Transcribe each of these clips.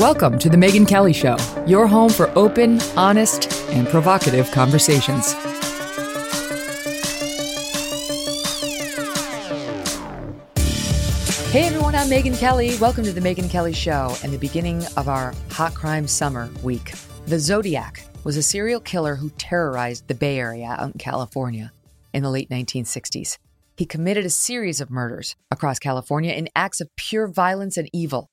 Welcome to The Megyn Kelly Show, your home for open, honest, and provocative conversations. Hey everyone, I'm Megyn Kelly. Welcome to The Megyn Kelly Show and the beginning of our Hot Crime Summer Week. The Zodiac was a serial killer who terrorized the Bay Area out in California in the late 1960s. He committed a series of murders across California in acts of pure violence and evil.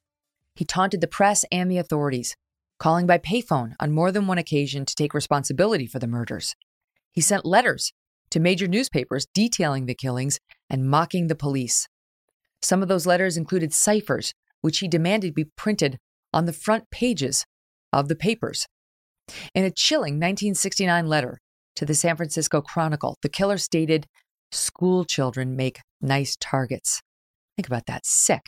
He taunted the press and the authorities, calling by payphone on more than one occasion to take responsibility for the murders. He sent letters to major newspapers detailing the killings and mocking the police. Some of those letters included ciphers, which he demanded be printed on the front pages of the papers. In a chilling 1969 letter to the San Francisco Chronicle, the killer stated, "School children make nice targets." Think about that. Sick.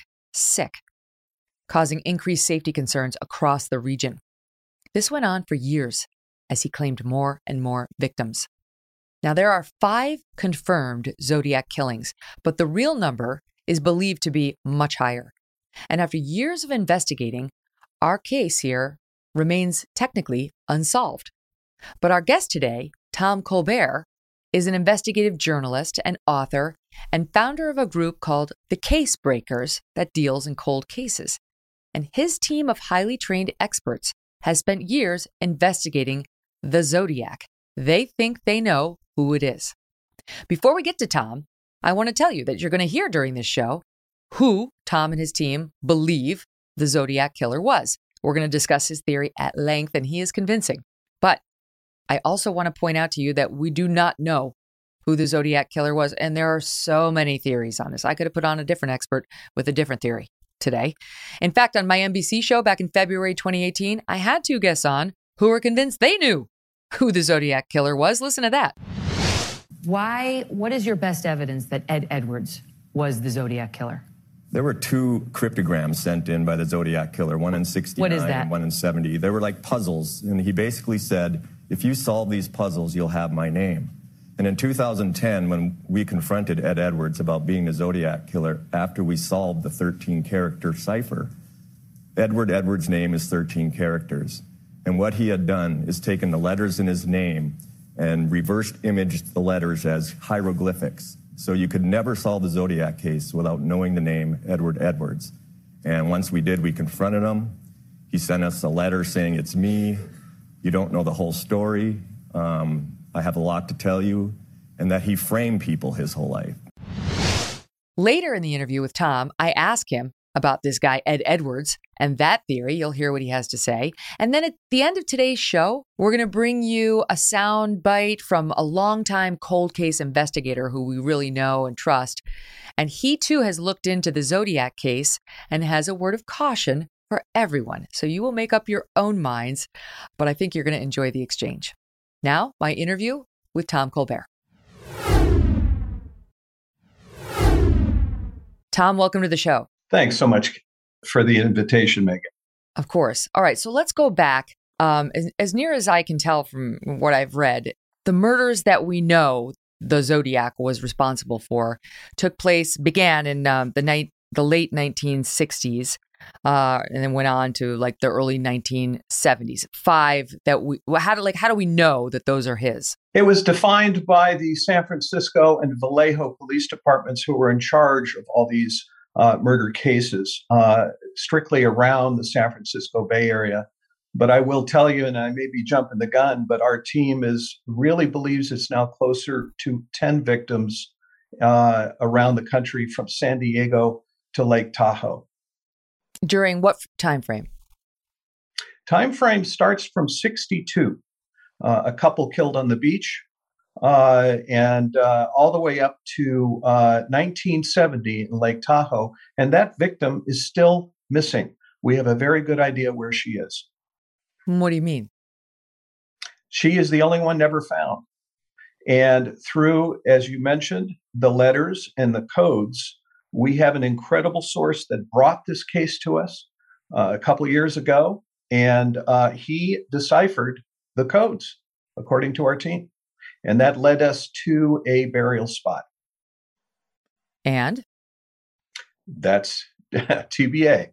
Causing increased safety concerns across the region. This went on for years as he claimed more and more victims. Now, there are 5 confirmed Zodiac killings, but the real number is believed to be much higher. And after years of investigating, our case here remains technically unsolved. But our guest today, Tom Colbert, is an investigative journalist and author and founder of a group called the Case Breakers that deals in cold cases. And his team of highly trained experts has spent years investigating the Zodiac. They think they know who it is. Before we get to Tom, I want to tell you that you're going to hear during this show who Tom and his team believe the Zodiac Killer was. We're going to discuss his theory at length, and he is convincing. But I also want to point out to you that we do not know who the Zodiac Killer was, and there are so many theories on this. I could have put on a different expert with a different theory today. In fact, on my NBC show back in February 2018, I had 2 guests on who were convinced they knew who the Zodiac Killer was. Listen to that. What is your best evidence that Ed Edwards was the Zodiac Killer? There were 2 cryptograms sent in by the Zodiac Killer, one in 69 and one in 70. They were like puzzles, and he basically said, if you solve these puzzles, you'll have my name. And in 2010, when we confronted Ed Edwards about being the Zodiac Killer, after we solved the 13-character cipher, Edward's name is 13 characters. And what he had done is taken the letters in his name and reversed imaged the letters as hieroglyphics. So you could never solve the Zodiac case without knowing the name Edward Edwards. And once we did, we confronted him. He sent us a letter saying, it's me. You don't know the whole story. I have a lot to tell you. And that he framed people his whole life. Later in the interview with Tom, I ask him about this guy, Ed Edwards, and that theory. You'll hear what he has to say. And then at the end of today's show, we're going to bring you a sound bite from a longtime cold case investigator who we really know and trust. And he too has looked into the Zodiac case and has a word of caution for everyone. So you will make up your own minds, but I think you're going to enjoy the exchange. Now, my interview with Tom Colbert. Tom, welcome to the show. Thanks so much for the invitation, Megyn. Of course. All right. So let's go back. As near as I can tell from what I've read, the murders that we know the Zodiac was responsible for began in the late 1960s, and then went on to like the early 1970s. 5 that we how do we know that those are his? It was defined by the San Francisco and Vallejo police departments, who were in charge of all these murder cases strictly around the San Francisco Bay Area. But I will tell you, and I may be jumping the gun, but our team really believes it's now closer to 10 victims around the country, from San Diego to Lake Tahoe. During what time frame? Time frame starts from 1962. A couple killed on the beach. And all the way up to 1970 in Lake Tahoe. And that victim is still missing. We have a very good idea where she is. What do you mean? She is the only one never found. And through, as you mentioned, the letters and the codes, we have an incredible source that brought this case to us a couple of years ago. And he deciphered the codes, according to our team. And that led us to a burial spot. And? That's TBA.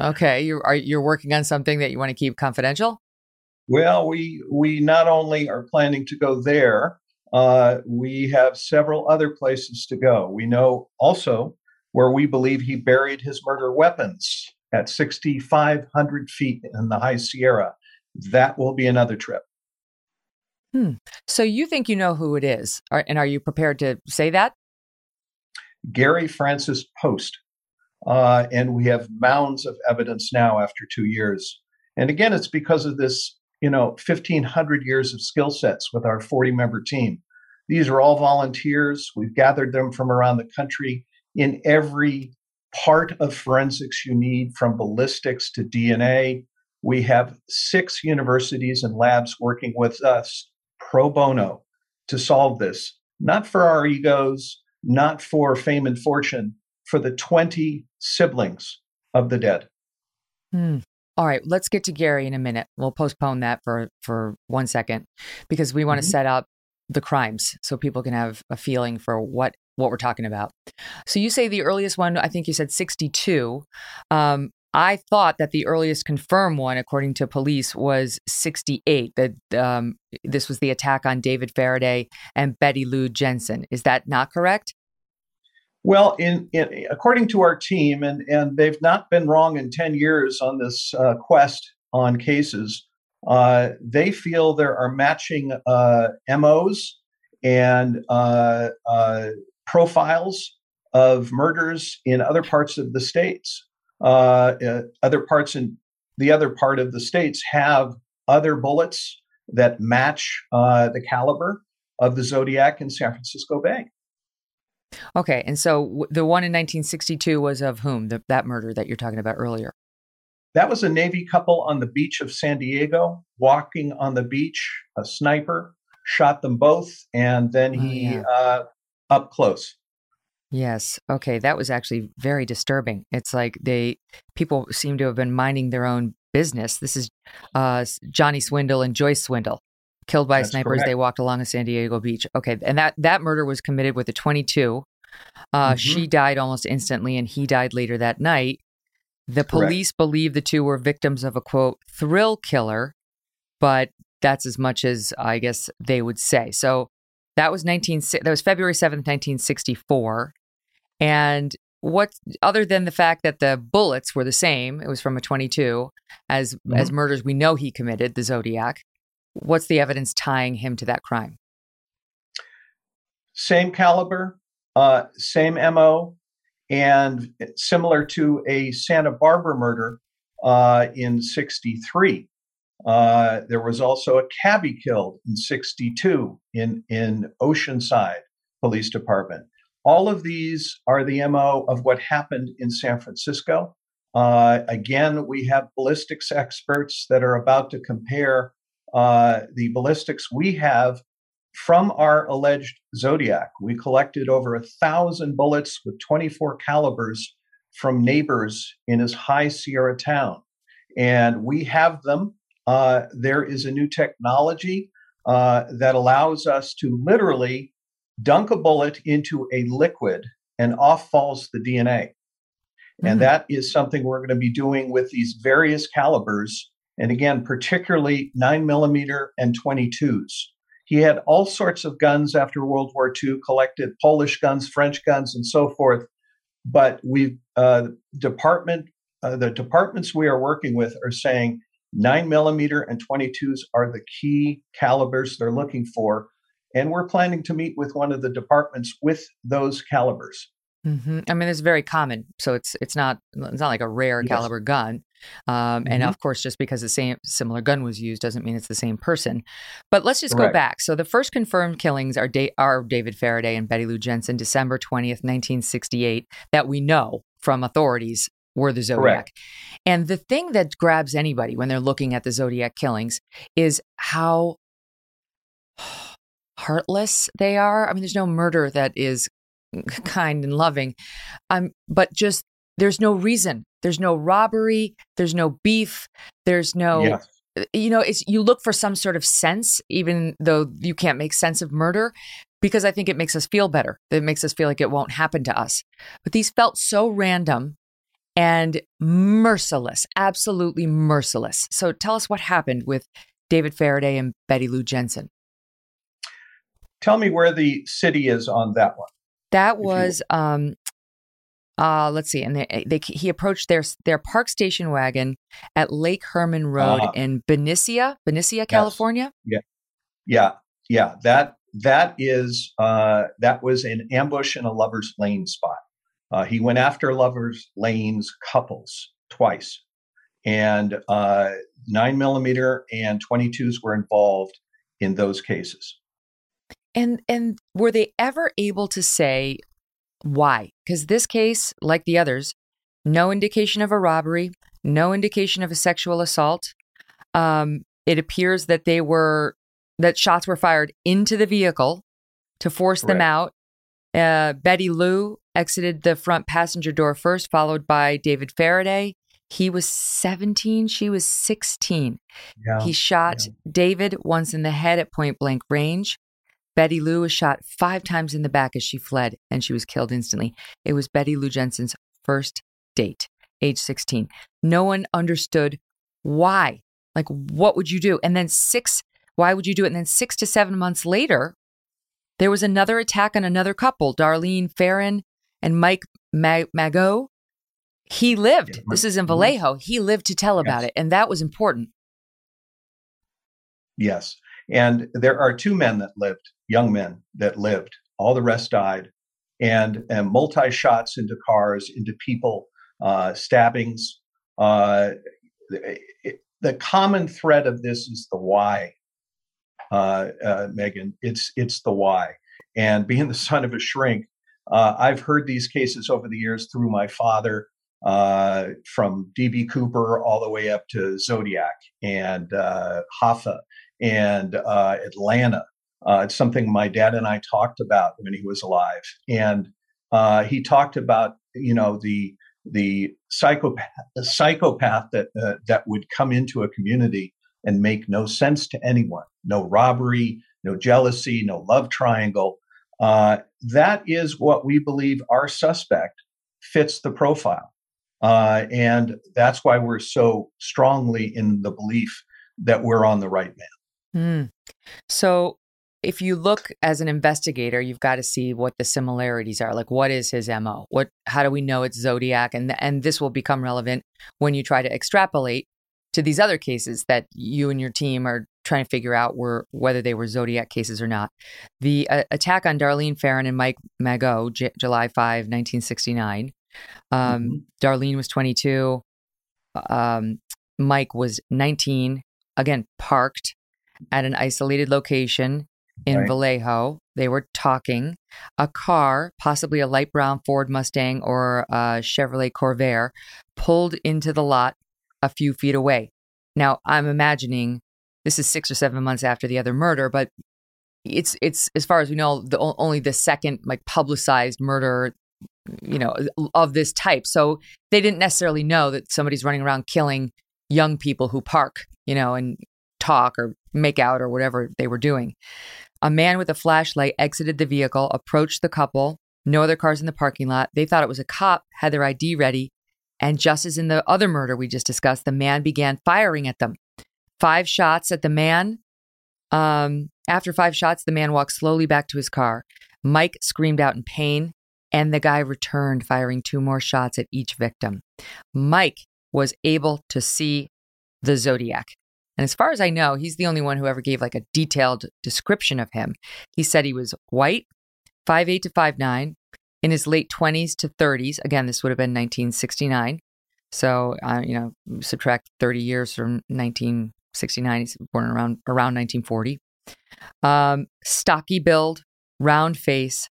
Okay. You're working on something that you want to keep confidential? Well, we not only are planning to go there, we have several other places to go. We know also where we believe he buried his murder weapons at 6,500 feet in the High Sierra. That will be another trip. So you think you know who it is, and are you prepared to say that? Gary Francis Post. And we have mounds of evidence now after 2 years. And again, it's because of this, 1,500 years of skill sets with our 40-member team. These are all volunteers. We've gathered them from around the country in every part of forensics you need, from ballistics to DNA. We have 6 universities and labs working with us pro bono to solve this, not for our egos, not for fame and fortune, for the 20 siblings of the dead. All right, let's get to Gary in a minute. We'll postpone that for 1 second, because we want to set up the crimes so people can have a feeling for what we're talking about. So you say the earliest one, I think you said 62. I thought that the earliest confirmed one, according to police, was 68. That this was the attack on David Faraday and Betty Lou Jensen. Is that not correct? Well, according to our team, and they've not been wrong in 10 years on this quest on cases, they feel there are matching MOs and profiles of murders in other parts of the states. Other parts of the states have other bullets that match the caliber of the Zodiac in San Francisco Bay. Okay. And so the one in 1962 was of whom? That murder that you're talking about earlier? That was a Navy couple on the beach of San Diego, walking on the beach. A sniper shot them both, and then up close. Yes. Okay. That was actually very disturbing. It's like people seem to have been minding their own business. This is Johnny Swindle and Joyce Swindle. Killed by snipers, correct. They walked along a San Diego beach. Okay, and that murder was committed with a .22. She died almost instantly, and he died later that night. The police believe the two were victims of a, quote, thrill killer, but that's as much as I guess they would say. So that was February 7th, 1964. And what, other than the fact that the bullets were the same, it was from a .22 as murders we know he committed, the Zodiac. What's the evidence tying him to that crime? Same caliber, same MO, and similar to a Santa Barbara murder in 63. There was also a cabbie killed in 62 in Oceanside Police Department. All of these are the MO of what happened in San Francisco. Again, we have ballistics experts that are about to compare the ballistics we have from our alleged Zodiac. We collected over 1,000 bullets with 24 calibers from neighbors in his High Sierra town. And we have them. There is a new technology that allows us to literally dunk a bullet into a liquid and off falls the DNA. And that is something we're going to be doing with these various calibers. And again, particularly 9mm and 22s. He had all sorts of guns after World War II, collected Polish guns, French guns, and so forth. But the departments we are working with are saying 9mm and 22s are the key calibers they're looking for. And we're planning to meet with one of the departments with those calibers. I mean, it's very common, so it's not like a rare caliber gun. And of course, just because the same similar gun was used doesn't mean it's the same person. But let's just go back. So the first confirmed killings are David Faraday and Betty Lou Jensen, December 20th, 1968, that we know from authorities were the Zodiac. Correct. And the thing that grabs anybody when they're looking at the Zodiac killings is how heartless they are. I mean, there's no murder that is kind and loving, but just there's no reason. There's no robbery. There's no beef. There's no, you know, it's, you look for some sort of sense, even though you can't make sense of murder, because I think it makes us feel better. It makes us feel like it won't happen to us. But these felt so random and merciless, absolutely merciless. So tell us what happened with David Faraday and Betty Lou Jensen. Tell me where the city is on that one. That was, let's see. And he approached their park station wagon at Lake Herman Road in Benicia, yes. California. Yeah. That was an ambush in a lover's lane spot. He went after lover's lanes couples twice, and 9mm and 22s were involved in those cases. And were they ever able to say why? Because this case, like the others, no indication of a robbery, no indication of a sexual assault. It appears that shots were fired into the vehicle to force them out. Betty Lou exited the front passenger door first, followed by David Faraday. He was 17. She was 16. Yeah, he shot David once in the head at point blank range. Betty Lou was shot 5 times in the back as she fled, and she was killed instantly. It was Betty Lou Jensen's first date, age 16. No one understood why. Like, what would you do? And then why would you do it? And then 6 to 7 months later, there was another attack on another couple, Darlene Ferrin and Mike Mageau. He lived. This is in Vallejo. He lived to tell about it, and that was important. Yes. And there are 2 men that lived, young men that lived. All the rest died, and multi-shots into cars, into people, stabbings. The common thread of this is the why, Megyn. It's the why. And being the son of a shrink, I've heard these cases over the years through my father, from D.B. Cooper all the way up to Zodiac and Hoffa and Atlanta. It's something my dad and I talked about when he was alive. And he talked about, you know, the psychopath that would come into a community and make no sense to anyone. No robbery, no jealousy, no love triangle. That is what we believe our suspect fits the profile. And that's why we're so strongly in the belief that we're on the right man. So if you look as an investigator, you've got to see what the similarities are. Like, what is his MO? How do we know it's Zodiac? And this will become relevant when you try to extrapolate to these other cases that you and your team are trying to figure out whether they were Zodiac cases or not. The attack on Darlene Ferrin and Mike Mageau, July 5, 1969. Darlene was 22. Mike was 19. Again, parked at an isolated location in Vallejo. They were talking. A car, possibly a light brown Ford Mustang or a Chevrolet Corvair, pulled into the lot a few feet away. Now, I'm imagining this is 6 or 7 months after the other murder, but it's as far as we know, only the second like publicized murder, you know, of this type. So they didn't necessarily know that somebody's running around killing young people who park, you know, and talk or make out or whatever they were doing. A man with a flashlight exited the vehicle, approached the couple, no other cars in the parking lot. They thought it was a cop, had their ID ready. And just as in the other murder we just discussed, the man began firing at them. 5 shots at the man. After 5 shots, the man walked slowly back to his car. Mike screamed out in pain, and the guy returned, firing 2 more shots at each victim. Mike was able to see the Zodiac. And as far as I know, he's the only one who ever gave like a detailed description of him. He said he was white, 5'8 to 5'9, in his late 20s to 30s. Again, this would have been 1969. So, you know, subtract 30 years from 1969. He's born around 1940. Stocky build, round face,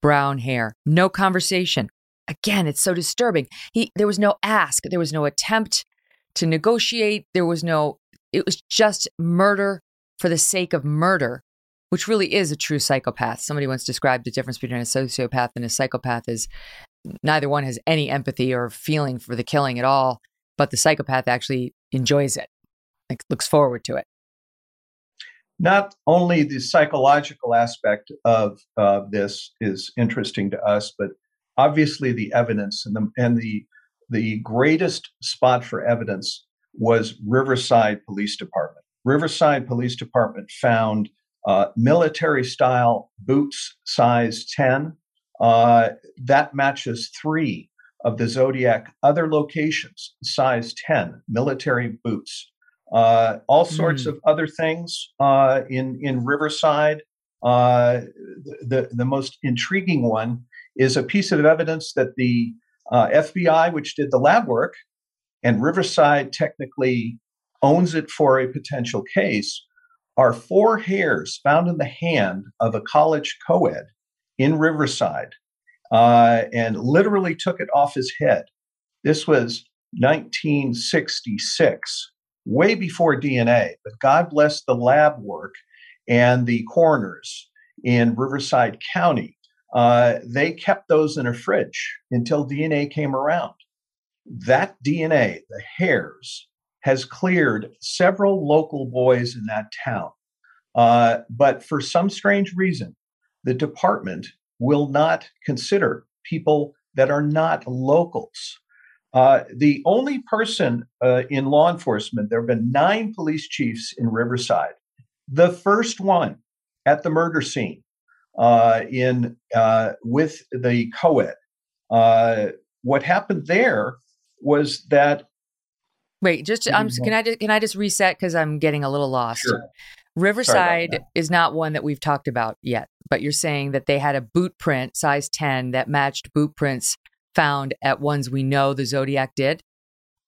brown hair, no conversation. Again, it's so disturbing. There was no ask. There was no attempt to negotiate. It was just murder for the sake of murder, which really is a true psychopath. Somebody once described the difference between a sociopath and a psychopath is neither one has any empathy or feeling for the killing at all, but the psychopath actually enjoys it, like looks forward to it. Not only the psychological aspect of this is interesting to us, but obviously the evidence and the greatest spot for evidence was Riverside Police Department. Riverside Police Department found military-style boots, size 10. That matches 3 of the Zodiac other locations, size 10, military boots. All sorts of other things in Riverside. The most intriguing one is a piece of evidence that the FBI, which did the lab work, and Riverside technically owns it for a potential case, are 4 hairs found in the hand of a college co-ed in Riverside, and literally took it off his head. This was 1966. Way before DNA, but God bless the lab work and the coroners in Riverside County. They kept those in a fridge until DNA came around. That DNA, the hairs, has cleared several local boys in that town. But for some strange reason, the department will not consider people that are not locals. The only person in law enforcement, there have been 9 police chiefs in Riverside. The first one at the murder scene with the co-ed. What happened there was that. Wait, can I just reset because I'm getting a little lost. Sure. Riverside is not one that we've talked about yet, but you're saying that they had a boot print size 10 that matched boot prints found at ones we know the Zodiac did?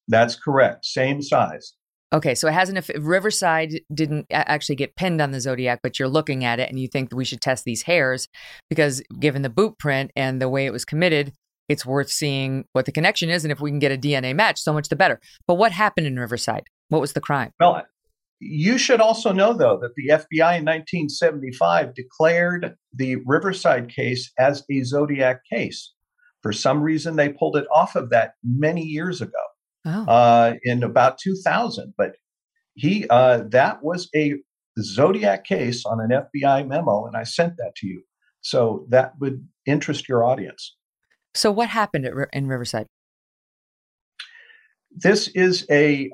That's correct. Same size. Okay. So it hasn't, Riverside didn't actually get pinned on the Zodiac, but you're looking at it and you think that we should test these hairs because given the boot print and the way it was committed, it's worth seeing what the connection is. And if we can get a DNA match, so much the better. But what happened in Riverside? What was the crime? Well, you should also know, though, that the FBI in 1975 declared the Riverside case as a Zodiac case. For some reason, they pulled it off of that many years ago, in about 2000. But that was a Zodiac case on an FBI memo, and I sent that to you. So that would interest your audience. So what happened in Riverside? This is a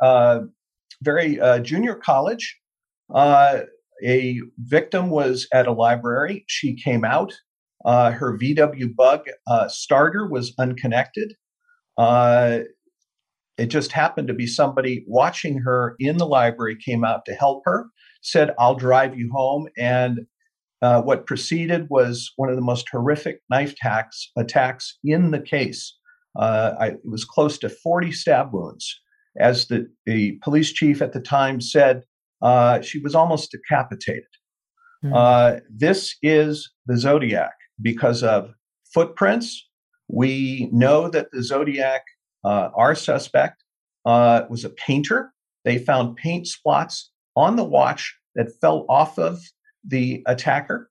very junior college. A victim was at a library. She came out. Her VW Bug starter was unconnected. It just happened to be somebody watching her in the library came out to help her, said, "I'll drive you home." And what preceded was one of the most horrific knife attacks in the case. It was close to 40 stab wounds. As the police chief at the time said, she was almost decapitated. This is the Zodiac because of footprints. We know that the Zodiac, our suspect, was a painter. They found paint spots on the watch that fell off of the attacker.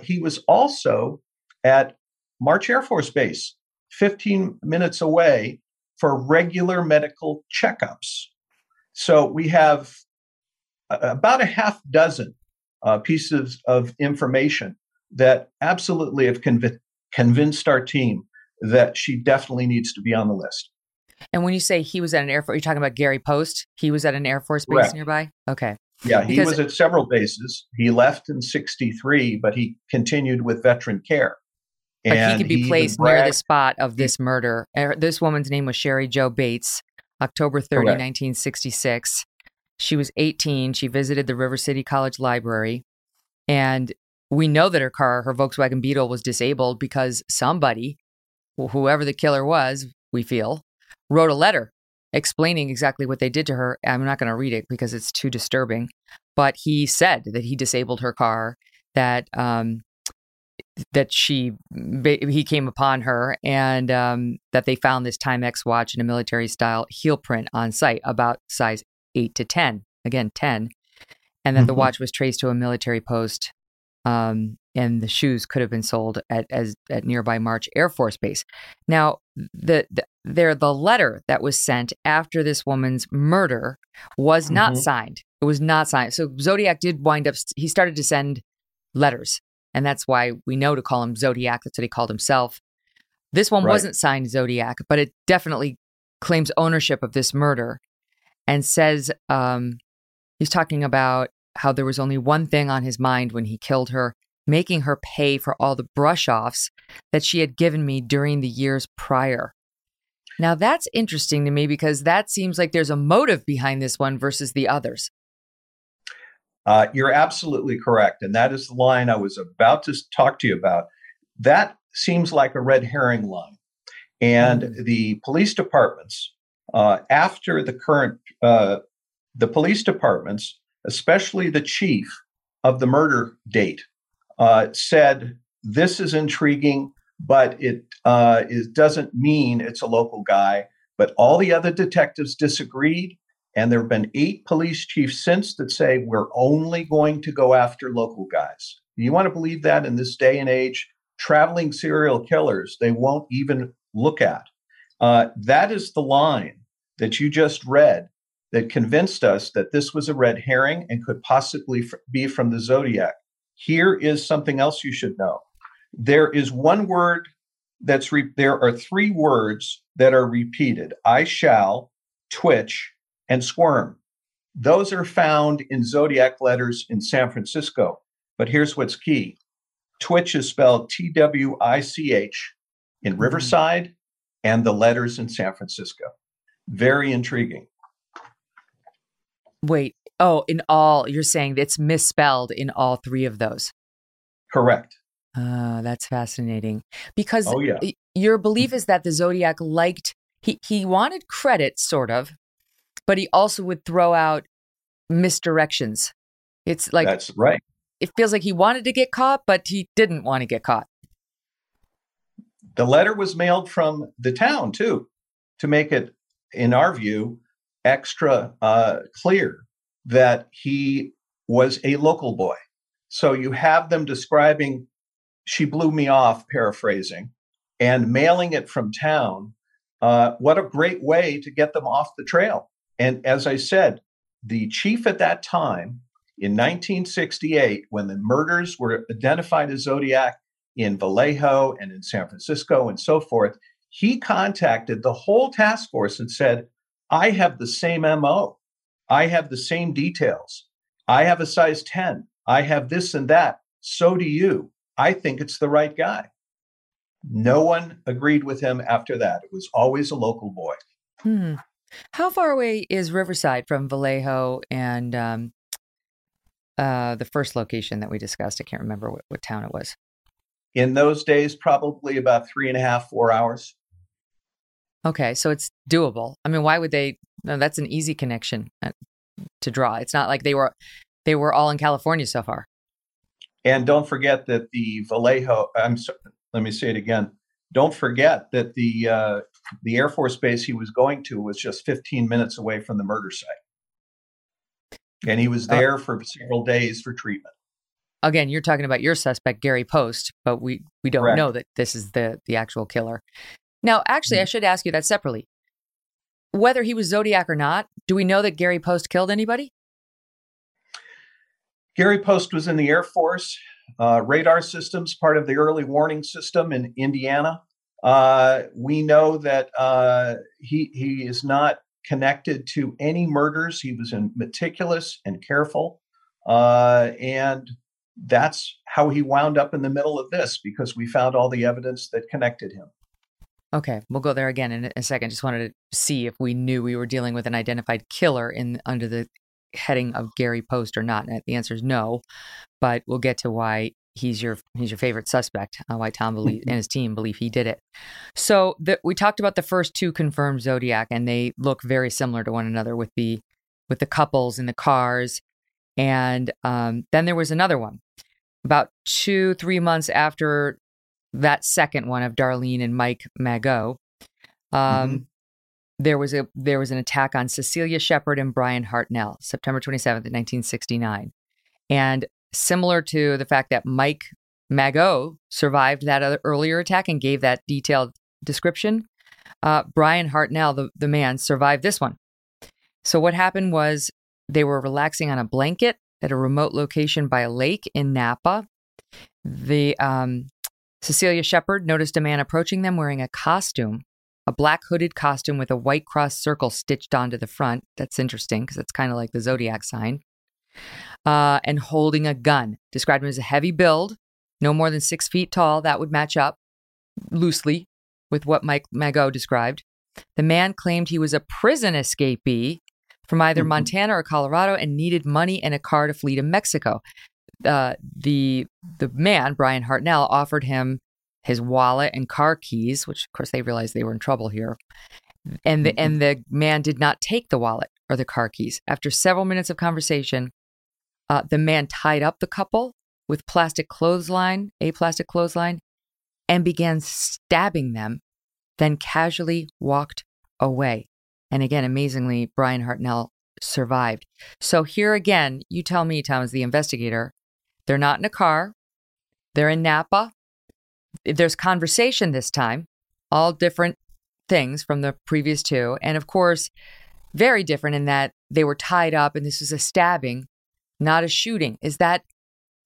He was also at March Air Force Base, 15 minutes away for regular medical checkups. So we have about a half dozen pieces of information that absolutely have convinced our team that she definitely needs to be on the list. And when you say he was at an Air Force, you're talking about Gary Post? He was at an Air Force base nearby? Okay. Yeah, he was at several bases. He left in 63, but he continued with veteran care. But and he could be placed near the spot of this murder. This woman's name was Sherry Jo Bates, October 30, 1966. She was 18. She visited the River City College Library. And we know that her car, her Volkswagen Beetle, was disabled because somebody, whoever the killer was, we feel, wrote a letter explaining exactly what they did to her. I'm not going to read it because it's too disturbing. But he said that he disabled her car, that that he came upon her, and that they found this Timex watch and a military-style heel print on site, about size 8 to 10. Again, 10. And that the watch was traced to a military post, and the shoes could have been sold at nearby March Air Force Base. Now, the letter that was sent after this woman's murder was not signed. It was not signed. So Zodiac did wind up, he started to send letters. And that's why we know to call him Zodiac. That's what he called himself. This one wasn't signed Zodiac, but it definitely claims ownership of this murder and says, he's talking about how there was only one thing on his mind when he killed her, making her pay for all the brush-offs that she had given me during the years prior. Now, that's interesting to me because that seems like there's a motive behind this one versus the others. You're absolutely correct. And that is the line I was about to talk to you about. That seems like a red herring line. And the police departments, after the current, the police departments, especially the chief of the murder date, said, this is intriguing, but it doesn't mean it's a local guy. But all the other detectives disagreed. And there have been 8 police chiefs since that say we're only going to go after local guys. You want to believe that in this day and age, traveling serial killers, they won't even look at. That is the line that you just read that convinced us that this was a red herring and could possibly be from the Zodiac. Here is something else you should know. There is one word that's, there are 3 words that are repeated. I shall, twitch, and squirm. Those are found in Zodiac letters in San Francisco. But here's what's key. Twitch is spelled T-W-I-C-H in Riverside and the letters in San Francisco. Very intriguing. Wait. Oh, in all, you're saying it's misspelled in all 3 of those. Correct. That's fascinating. Because your belief is that the Zodiac liked, he wanted credit, sort of, but he also would throw out misdirections. It's like, that's right. It feels like he wanted to get caught, but he didn't want to get caught. The letter was mailed from the town too, to make it, in our view, extra clear that he was a local boy. So you have them describing, she blew me off, paraphrasing, and mailing it from town. What a great way to get them off the trail. And as I said, the chief at that time, in 1968, when the murders were identified as Zodiac in Vallejo and in San Francisco and so forth, he contacted the whole task force and said, I have the same MO. I have the same details. I have a size 10. I have this and that. So do you. I think it's the right guy. No one agreed with him after that. It was always a local boy. Hmm. How far away is Riverside from Vallejo and the first location that we discussed? I can't remember what town it was. In those days, probably about 3.5-4 hours. Okay, so it's doable. I mean, why would they? No, that's an easy connection to draw. It's not like they were all in California so far. And don't forget that the Vallejo. I'm sorry, let me say it again. Don't forget that the Air Force Base he was going to was just 15 minutes away from the murder site. And he was there for several days for treatment. Again, you're talking about your suspect, Gary Post, but we don't Correct. Know that this is the actual killer. Now, actually, I should ask you that separately. Whether he was Zodiac or not, do we know that Gary Post killed anybody? Gary Post was in the Air Force, radar systems, part of the early warning system in Indiana. We know that he is not connected to any murders. He was meticulous and careful. And that's how he wound up in the middle of this, because we found all the evidence that connected him. Okay, we'll go there again in a second. Just wanted to see if we knew we were dealing with an identified killer under the heading of Gary Post or not. And the answer is no, but we'll get to why he's your favorite suspect, why Tom and his team believe he did it. So we talked about the first 2 confirmed Zodiac, and they look very similar to one another with the couples in the cars. And then there was another one. about 2-3 months after that second one of Darlene and Mike Mageau, there was an attack on Cecilia Shepard and Brian Hartnell, September 27th, 1969. And similar to the fact that Mike Mageau survived that other earlier attack and gave that detailed description, Brian Hartnell, the man, survived this one. So what happened was they were relaxing on a blanket at a remote location by a lake in Napa. The Cecilia Shepard noticed a man approaching them wearing a costume, a black hooded costume with a white cross circle stitched onto the front. That's interesting because it's kind of like the zodiac sign. And holding a gun. Described him as a heavy build, no more than 6 feet tall. That would match up loosely with what Mike Mageau described. The man claimed he was a prison escapee from either Montana or Colorado and needed money and a car to flee to Mexico. The man, Brian Hartnell, offered him his wallet and car keys, which of course they realized they were in trouble here. And the man did not take the wallet or the car keys. After several minutes of conversation, the man tied up the couple with a plastic clothesline, and began stabbing them, then casually walked away. And again, amazingly, Brian Hartnell survived. So here again, you tell me, Tom, as the investigator, they're not in a car. They're in Napa. There's conversation this time, all different things from the previous two. And of course, very different in that they were tied up and this was a stabbing, not a shooting. Is that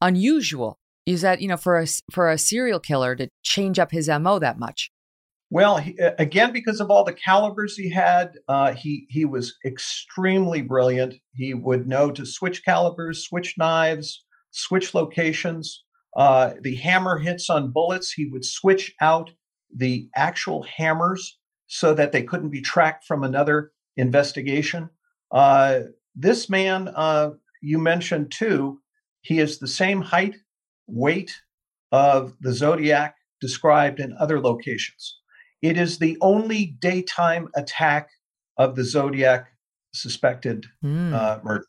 unusual? Is that, you know, for a serial killer to change up his MO that much? Well, again, because of all the calibers he had, he was extremely brilliant. He would know to switch calibers, switch knives, switch locations. The hammer hits on bullets. He would switch out the actual hammers so that they couldn't be tracked from another investigation. This man, you mentioned too, he is the same height, weight of the Zodiac described in other locations. It is the only daytime attack of the Zodiac suspected murders.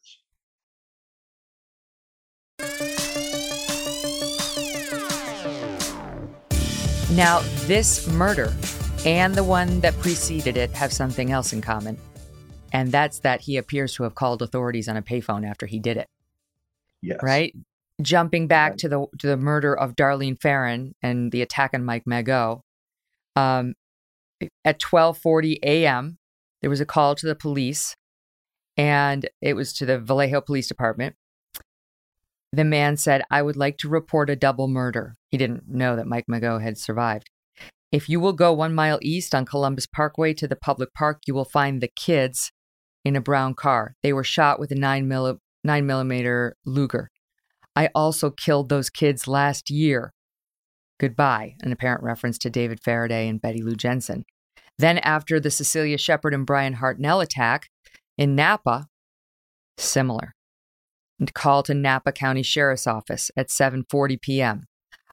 Now, this murder and the one that preceded it have something else in common, and that's that he appears to have called authorities on a payphone after he did it. Yes. Right? Jumping back to the murder of Darlene Ferrin and the attack on Mike Mageau, at 12:40 a.m., there was a call to the police, and it was to the Vallejo Police Department. The man said, "I would like to report a double murder." He didn't know that Mike Mageau had survived. "If you will go 1 mile east on Columbus Parkway to the public park, you will find the kids in a brown car. They were shot with a 9mm Luger. I also killed those kids last year. Goodbye," an apparent reference to David Faraday and Betty Lou Jensen. Then after the Cecilia Shepard and Brian Hartnell attack in Napa, similar. Call to Napa County Sheriff's Office at 7:40 p.m.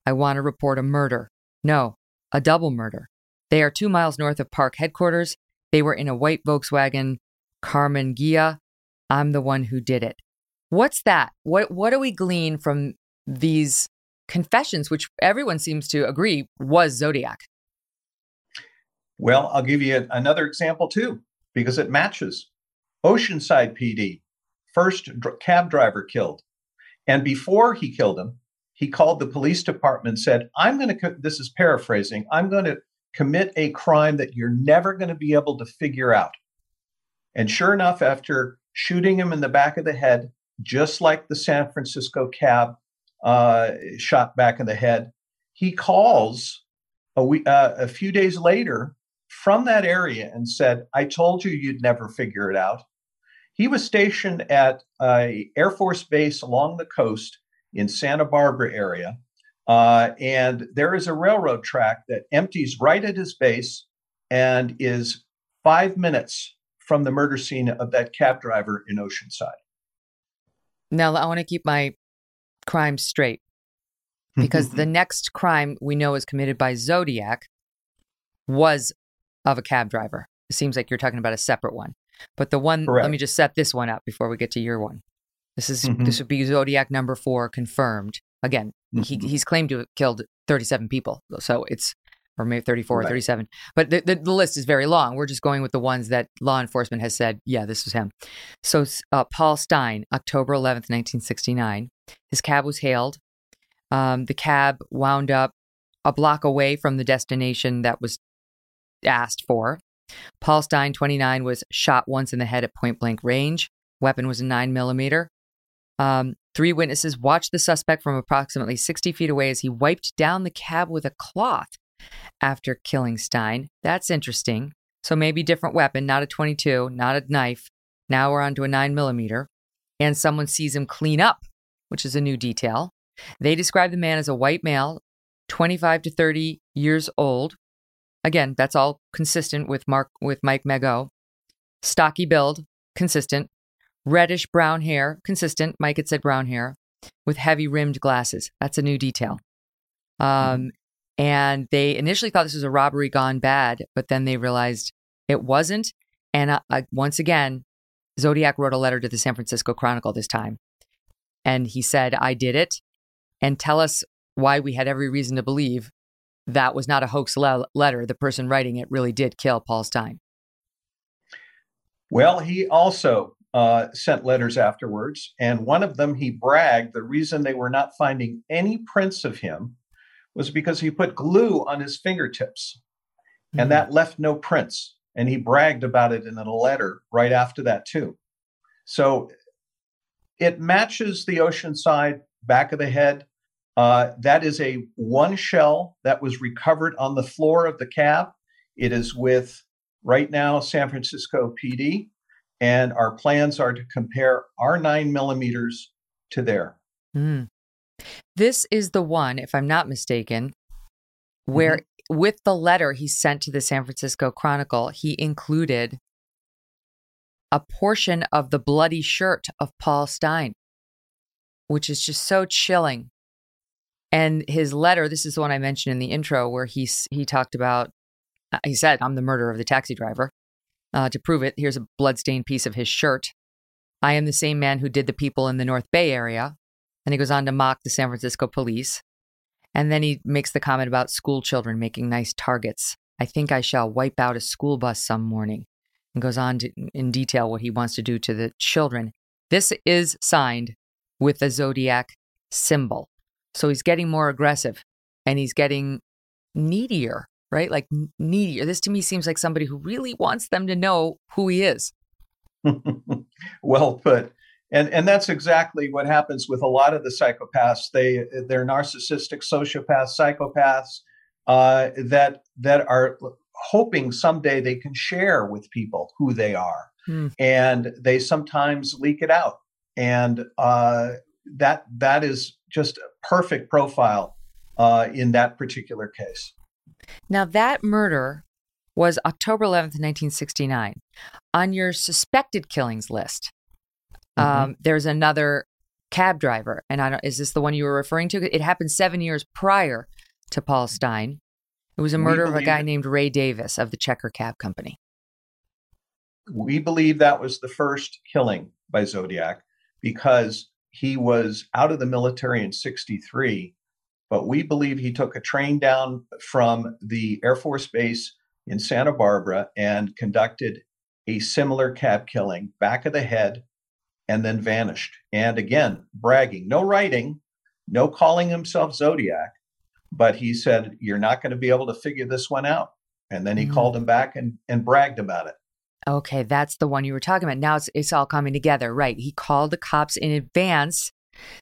"I want to report a murder." "No, a double murder. They are 2 miles north of park headquarters. They were in a white Volkswagen Carmen Ghia. I'm the one who did it." What's that? What do we glean from these confessions, which everyone seems to agree was Zodiac? Well, I'll give you another example too, because it matches. Oceanside PD, first cab driver killed. And before he killed him, he called the police department and said, this is paraphrasing, "I'm going to commit a crime that you're never going to be able to figure out." And sure enough, after shooting him in the back of the head, just like the San Francisco cab shot back in the head, he calls a few days later from that area and said, "I told you you'd never figure it out." He was stationed at an Air Force base along the coast in Santa Barbara area. And there is a railroad track that empties right at his base and is 5 minutes from the murder scene of that cab driver in Oceanside. Now, I want to keep my crime straight, because the next crime we know is committed by Zodiac was of a cab driver. It seems like you're talking about a separate one. But the one, correct. Let me just set this one up before we get to your one. This would be Zodiac number 4 confirmed. Again, He's claimed to have killed 37 people. So it's, or maybe 34 right. or 37. But the list is very long. We're just going with the ones that law enforcement has said, yeah, this was him. So Paul Stein, October 11th, 1969, his cab was hailed. The cab wound up a block away from the destination that was asked for. Paul Stein, 29, was shot once in the head at point blank range. Weapon was a 9mm. Three witnesses watched the suspect from approximately 60 feet away as he wiped down the cab with a cloth after killing Stein. That's interesting. So maybe different weapon, not a 22, not a knife. Now we're on to a 9mm. And someone sees him clean up, which is a new detail. They describe the man as a white male, 25 to 30 years old. Again, that's all consistent with Mike Mageau. Stocky build, consistent. Reddish brown hair, consistent. Mike had said brown hair, with heavy rimmed glasses. That's a new detail. And they initially thought this was a robbery gone bad, but then they realized it wasn't. And once again, Zodiac wrote a letter to the San Francisco Chronicle this time. And he said, I did it. And tell us why we had every reason to believe that was not a hoax letter. The person writing it really did kill Paul Stein. Well, he also sent letters afterwards. And one of them, he bragged the reason they were not finding any prints of him was because he put glue on his fingertips and that left no prints. And he bragged about it in a letter right after that too. So it matches the Oceanside back of the head. That is a one shell that was recovered on the floor of the cab. It is with, right now, San Francisco PD. And our plans are to compare our 9mm to their. This is the one, if I'm not mistaken, where with the letter he sent to the San Francisco Chronicle, he included a portion of the bloody shirt of Paul Stein, which is just so chilling. And his letter, this is the one I mentioned in the intro, where he talked about, he said, I'm the murderer of the taxi driver. To prove it, here's a bloodstained piece of his shirt. I am the same man who did the people in the North Bay area. And he goes on to mock the San Francisco police. And then he makes the comment about school children making nice targets. I think I shall wipe out a school bus some morning. And goes on to, in detail what he wants to do to the children. This is signed with the Zodiac symbol. So he's getting more aggressive and he's getting needier, right? Like needier. This to me seems like somebody who really wants them to know who he is. Well put. And that's exactly what happens with a lot of the psychopaths. They're narcissistic, sociopaths, psychopaths that are hoping someday they can share with people who they are. And they sometimes leak it out. And that is just a perfect profile in that particular case. Now, that murder was October 11th, 1969. On your suspected killings list, there's another cab driver. And is this the one you were referring to? It happened 7 years prior to Paul Stein. It was a murder of a guy named Ray Davis of the Checker Cab Company. We believe that was the first killing by Zodiac because he was out of the military in 1963, but we believe he took a train down from the Air Force Base in Santa Barbara and conducted a similar cab killing, back of the head, and then vanished. And again, bragging, no writing, no calling himself Zodiac, but he said, you're not going to be able to figure this one out. And then he called him back and bragged about it. Okay, that's the one you were talking about. Now it's all coming together, right? He called the cops in advance,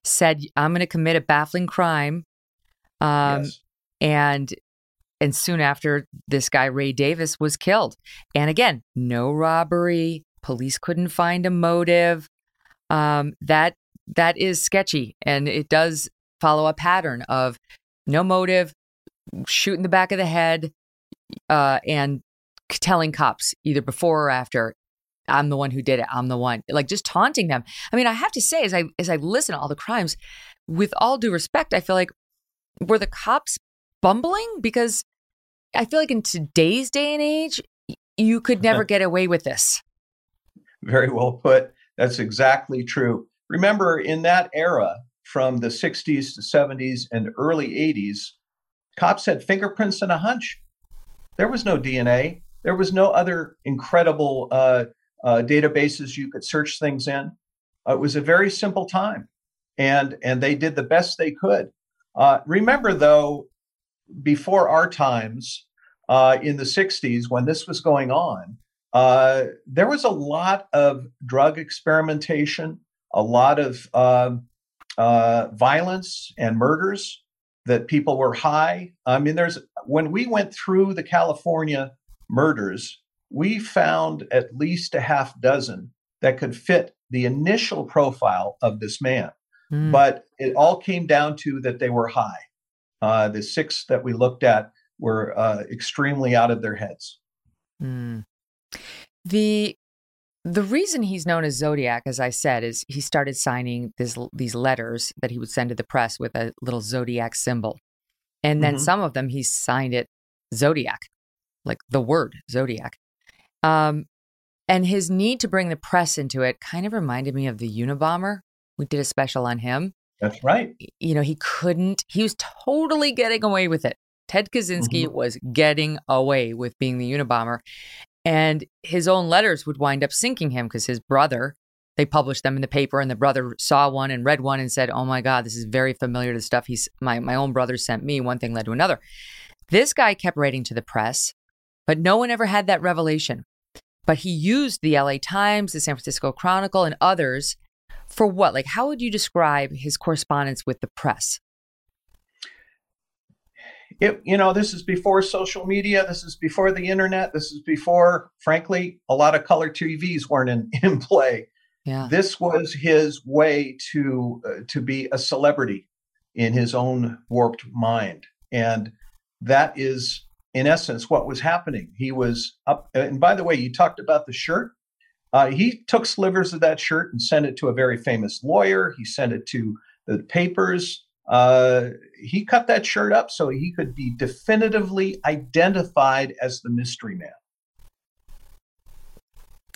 said, I'm going to commit a baffling crime. Yes. And soon after, this guy, Ray Davis, was killed. And again, no robbery. Police couldn't find a motive. That is sketchy, and it does follow a pattern of no motive, shoot in the back of the head, and telling cops either before or after, I'm the one who did it. I'm the one, like just taunting them. I mean, I have to say, as I listen to all the crimes, with all due respect, I feel like, were the cops bumbling? Because I feel like in today's day and age, you could never get away with this. Very well put. That's exactly true. Remember, in that era, from the 60s to 70s and early 80s, cops had fingerprints and a hunch. There was no DNA. There was no other incredible databases you could search things in. It was a very simple time, and they did the best they could. Remember, though, before our times, in the 60s, when this was going on, there was a lot of drug experimentation, a lot of violence and murders that people were high. I mean, when we went through the California murders, we found at least a half dozen that could fit the initial profile of this man. Mm. But it all came down to that they were high. The six that we looked at were extremely out of their heads. Mm. The reason he's known as Zodiac, as I said, is he started signing these letters that he would send to the press with a little Zodiac symbol. And then some of them, he signed it Zodiac, like the word Zodiac. And his need to bring the press into it kind of reminded me of the Unabomber. We did a special on him. That's right. You know, he was totally getting away with it. Ted Kaczynski was getting away with being the Unabomber. And his own letters would wind up sinking him because his brother, they published them in the paper, and the brother saw one and read one and said, oh my God, this is very familiar to the stuff my own brother sent me. One thing led to another. This guy kept writing to the press, but no one ever had that revelation. But he used the LA Times, the San Francisco Chronicle, and others for what? Like, how would you describe his correspondence with the press? This is before social media. This is before the internet. This is before, frankly, a lot of color TVs weren't in play. Yeah. This was his way to be a celebrity in his own warped mind. And that is, in essence, what was happening. He was up. And by the way, you talked about the shirt. He took slivers of that shirt and sent it to a very famous lawyer. He sent it to the papers. He cut that shirt up so he could be definitively identified as the mystery man.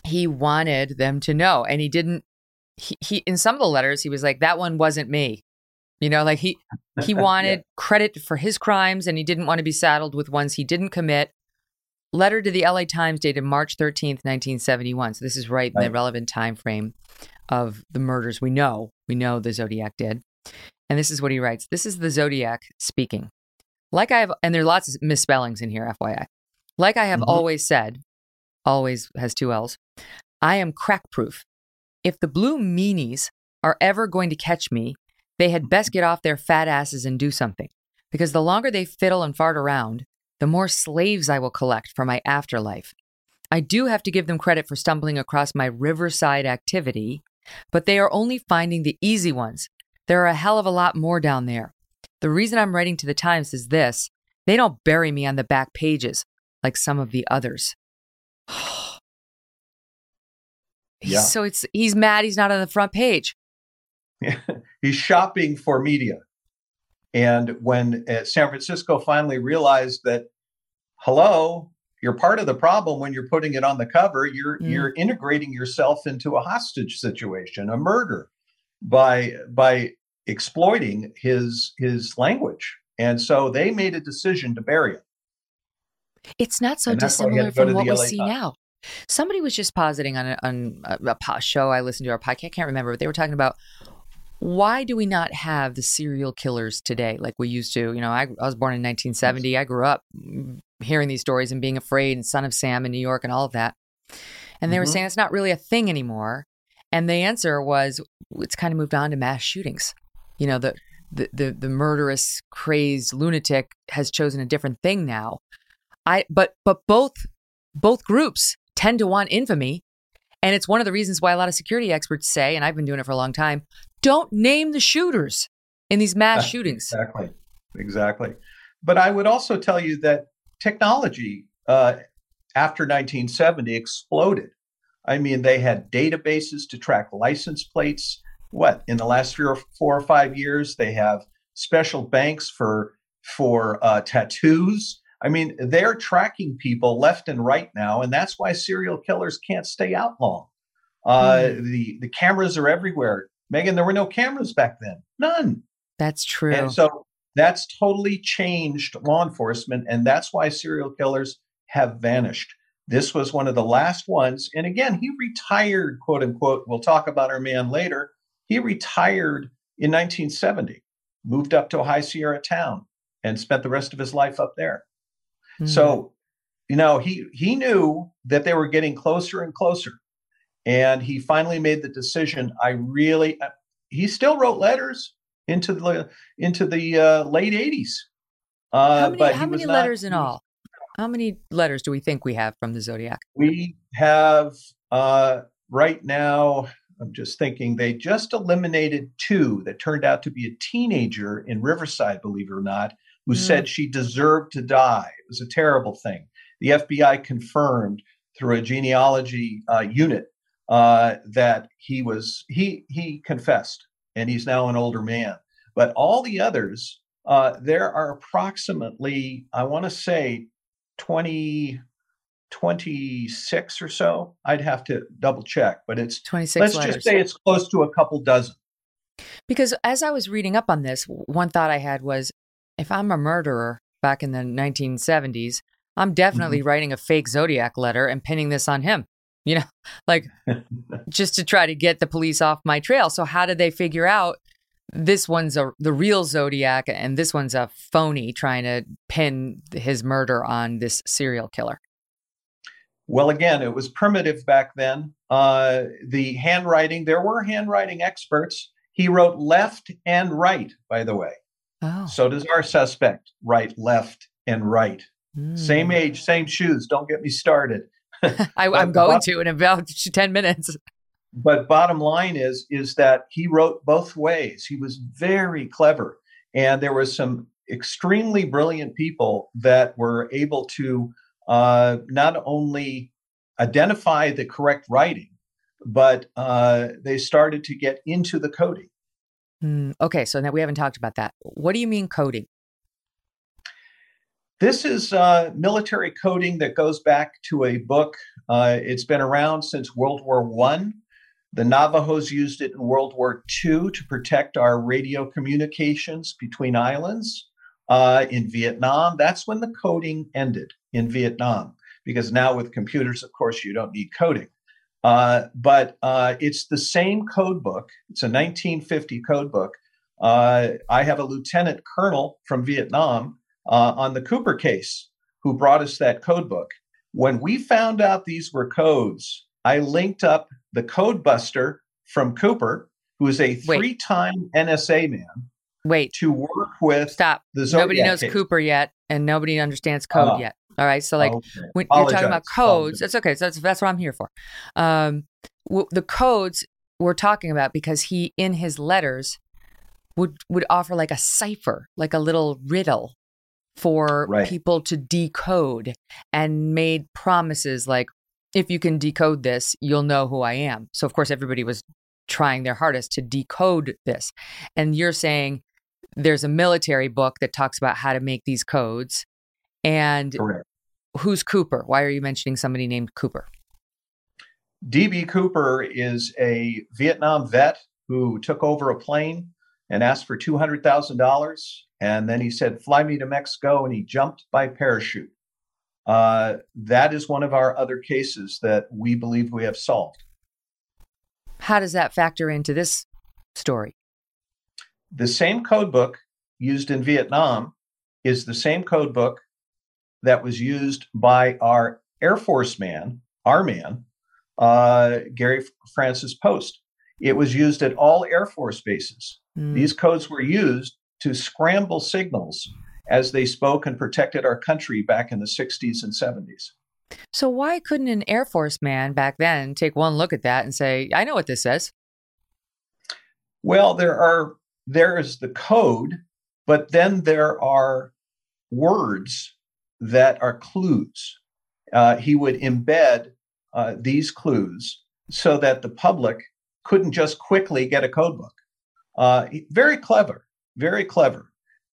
He wanted them to know, and he didn't. He in some of the letters, he was like, "That one wasn't me," Like he wanted credit for his crimes, and he didn't want to be saddled with ones he didn't commit. Letter to the LA Times dated March 13th, 1971. So this is right in the relevant time frame of the murders. We know the Zodiac did. And this is what he writes. This is the Zodiac speaking. And there are lots of misspellings in here, FYI. Like I have always said, always has two L's, I am crack-proof. If the blue meanies are ever going to catch me, they had best get off their fat asses and do something. Because the longer they fiddle and fart around, the more slaves I will collect for my afterlife. I do have to give them credit for stumbling across my Riverside activity, but they are only finding the easy ones. There are a hell of a lot more down there. The reason I'm writing to the Times is this. They don't bury me on the back pages like some of the others. So he's mad he's not on the front page. He's shopping for media. And when San Francisco finally realized that, hello, you're part of the problem when you're putting it on the cover, you're integrating yourself into a hostage situation, a murder, by exploiting his language. And so they made a decision to bury it. It's not so dissimilar from what we see now. Somebody was just positing on a show I listened to, our podcast, I can't remember, but they were talking about, why do we not have the serial killers today like we used to? I was born in 1970. I grew up hearing these stories and being afraid, and Son of Sam in New York and all of that. And they were saying it's not really a thing anymore. And the answer was, it's kind of moved on to mass shootings. The murderous, crazed lunatic has chosen a different thing now. But both groups tend to want infamy. And it's one of the reasons why a lot of security experts say, and I've been doing it for a long time, don't name the shooters in these mass shootings. Exactly. But I would also tell you that technology after 1970 exploded. I mean, they had databases to track license plates. In the last 4 or 5 years, they have special banks for tattoos. I mean, they're tracking people left and right now, and that's why serial killers can't stay out long. The cameras are everywhere. Megyn, there were no cameras back then. None. That's true. And so that's totally changed law enforcement. And that's why serial killers have vanished. This was one of the last ones. And again, he retired, quote unquote. We'll talk about our man later. He retired in 1970, moved up to a High Sierra town and spent the rest of his life up there. Mm-hmm. So, you know, he knew that they were getting closer and closer. And he finally made the decision. He still wrote letters into the late 80s. How many letters in all? How many letters do we think we have from the Zodiac? We have right now, I'm just thinking, they just eliminated two that turned out to be a teenager in Riverside, believe it or not, who said she deserved to die. It was a terrible thing. The FBI confirmed through a genealogy unit that he confessed, and he's now an older man. But all the others, there are approximately, I want to say, 26 or so. I'd have to double check, but it's 26. Let's letters. Just say it's close to a couple dozen. Because as I was reading up on this, one thought I had was, if I'm a murderer back in the 1970s, I'm definitely writing a fake Zodiac letter and pinning this on him, you know, like just to try to get the police off my trail. So how did they figure out this one's the real Zodiac and this one's a phony trying to pin his murder on this serial killer? Well, again, it was primitive back then. The handwriting, there were handwriting experts. He wrote left and right, by the way. Oh. So does our suspect write left and right? Mm. Same age, same shoes. Don't get me started. I'm going to in about 10 minutes. But bottom line is that he wrote both ways. He was very clever. And there were some extremely brilliant people that were able to not only identify the correct writing, but they started to get into the coding. Okay, so now we haven't talked about that. What do you mean coding? This is military coding that goes back to a book. It's been around since World War I. The Navajos used it in World War II to protect our radio communications between islands. In Vietnam, that's when the coding ended in Vietnam, because now with computers, of course, you don't need coding. But it's the same code book. It's a 1950 code book. I have a lieutenant colonel from Vietnam on the Cooper case who brought us that code book. When we found out these were codes, I linked up the code buster from Cooper, who is a three-time NSA man. Wait. To work with. Stop. The Zodiac nobody knows case. Cooper yet, and nobody understands code yet. All right. So, like, when you're talking about codes, that's okay. So that's what I'm here for. The codes we're talking about, because he in his letters would offer like a cipher, like a little riddle for people to decode, and made promises like, if you can decode this, you'll know who I am. So of course everybody was trying their hardest to decode this, and you're saying there's a military book that talks about how to make these codes. And who's Cooper? Why are you mentioning somebody named Cooper? D.B. Cooper is a Vietnam vet who took over a plane and asked for $200,000. And then he said, fly me to Mexico. And he jumped by parachute. That is one of our other cases that we believe we have solved. How does that factor into this story? The same code book used in Vietnam is the same code book that was used by our Air Force man, Gary Francis Post. It was used at all Air Force bases. Mm. These codes were used to scramble signals as they spoke and protected our country back in the 60s and 70s. So why couldn't an Air Force man back then take one look at that and say, I know what this says? Well, there is the code, but then there are words that are clues. He would embed these clues so that the public couldn't just quickly get a code book. Very clever, very clever.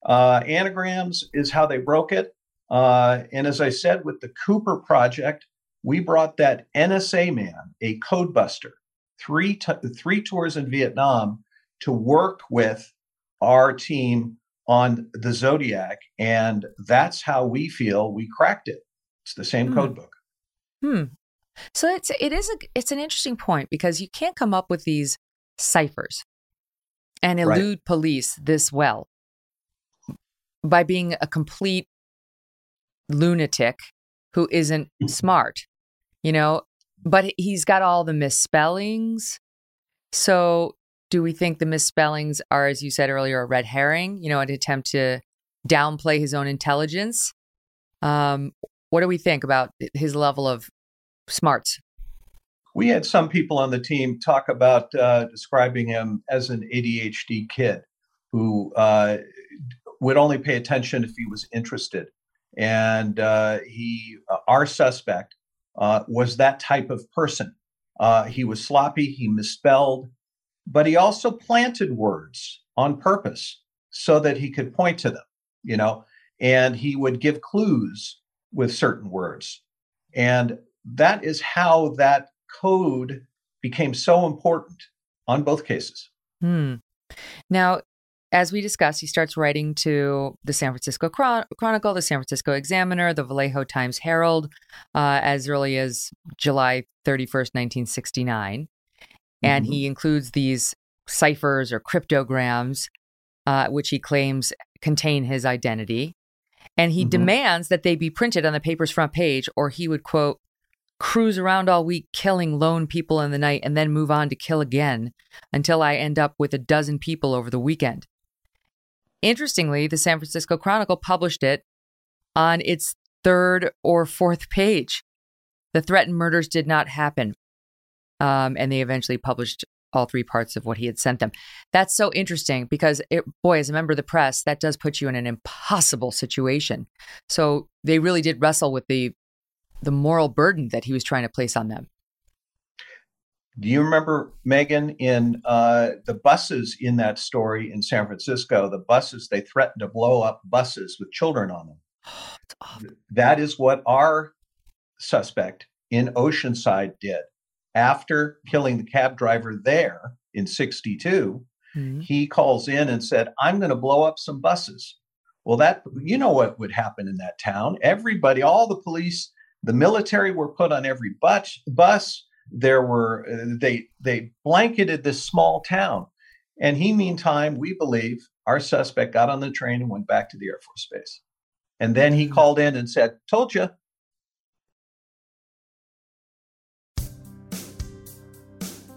Anagrams is how they broke it. And as I said, with the Cooper project, we brought that NSA man, a code buster, three tours in Vietnam to work with our team on the Zodiac. And that's how we feel we cracked it. It's the same code book. So it's an interesting point, because you can't come up with these ciphers and elude police this well by being a complete lunatic who isn't smart, you know, but he's got all the misspellings. So do we think the misspellings are, as you said earlier, a red herring, you know, an attempt to downplay his own intelligence? What do we think about his level of smarts? We had some people on the team talk about describing him as an ADHD kid who would only pay attention if he was interested. And our suspect was that type of person. He was sloppy, he misspelled, but he also planted words on purpose so that he could point to them, you know, and he would give clues with certain words. And that is how that code became so important on both cases. Now, as we discussed, he starts writing to the San Francisco Chronicle, the San Francisco Examiner, the Vallejo Times-Herald, as early as July 31st, 1969. And he includes these ciphers or cryptograms, which he claims contain his identity. And he demands that they be printed on the paper's front page, or he would, quote, cruise around all week killing lone people in the night and then move on to kill again until I end up with 12 people over the weekend. Interestingly, the San Francisco Chronicle published it on its third or fourth page. The threatened murders did not happen. And they eventually published all three parts of what he had sent them. That's so interesting because, as a member of the press, that does put you in an impossible situation. So they really did wrestle with the moral burden that he was trying to place on them. Do you remember, Megyn, in the buses in that story in San Francisco, the buses, they threatened to blow up buses with children on them. Oh, it's awful. That is what our suspect in Oceanside did. After killing the cab driver there in 1962, he calls in and said, I'm going to blow up some buses. Well, that, you know what would happen in that town. Everybody, all the police, the military were put on every bus. There were, they blanketed this small town. And he, meantime, we believe our suspect got on the train and went back to the Air Force Base. And then he called in and said, told you.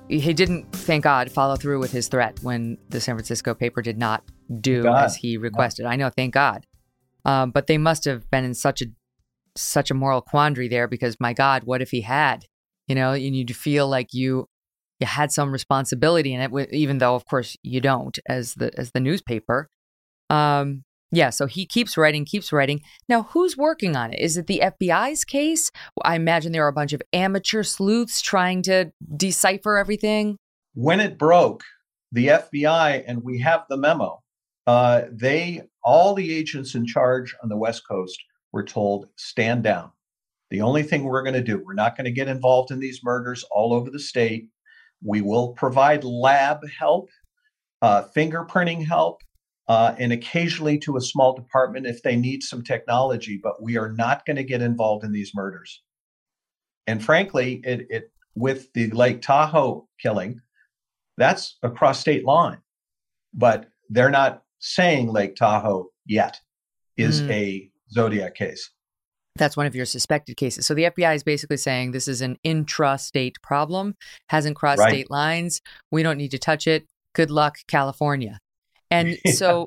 He didn't, thank God, follow through with his threat when the San Francisco paper did not do as he requested. I know, thank God. But they must have been in such a moral quandary there, because my God, what if he had? You know, you need to feel like you had some responsibility in it, even though, of course, you don't as the newspaper. So he keeps writing. Now, who's working on it? Is it the FBI's case? I imagine there are a bunch of amateur sleuths trying to decipher everything. When it broke, the FBI, and we have the memo, all the agents in charge on the West Coast were told, stand down. The only thing we're going to do, we're not going to get involved in these murders all over the state. We will provide lab help, fingerprinting help, and occasionally to a small department if they need some technology, but we are not going to get involved in these murders. And frankly, it with the Lake Tahoe killing, that's a cross state line, but they're not saying Lake Tahoe yet is a Zodiac case. That's one of your suspected cases. So the FBI is basically saying this is an intra-state problem, hasn't crossed state lines. We don't need to touch it. Good luck, California. And so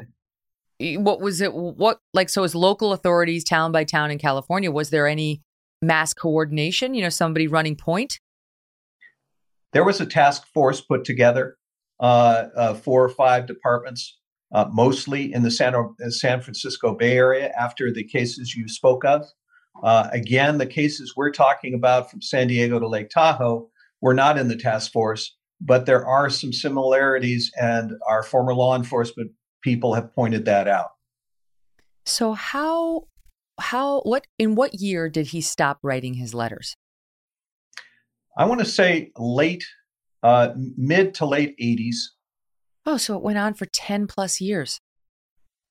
what was it? So as local authorities, town by town in California, was there any mass coordination? You know, somebody running point? There was a task force put together, 4 or 5 departments, mostly in the San Francisco Bay Area after the cases you spoke of. Again, the cases we're talking about from San Diego to Lake Tahoe were not in the task force. But there are some similarities, and our former law enforcement people have pointed that out. So in what year did he stop writing his letters? I want to say late mid to late 80s. Oh, so it went on for 10 plus years.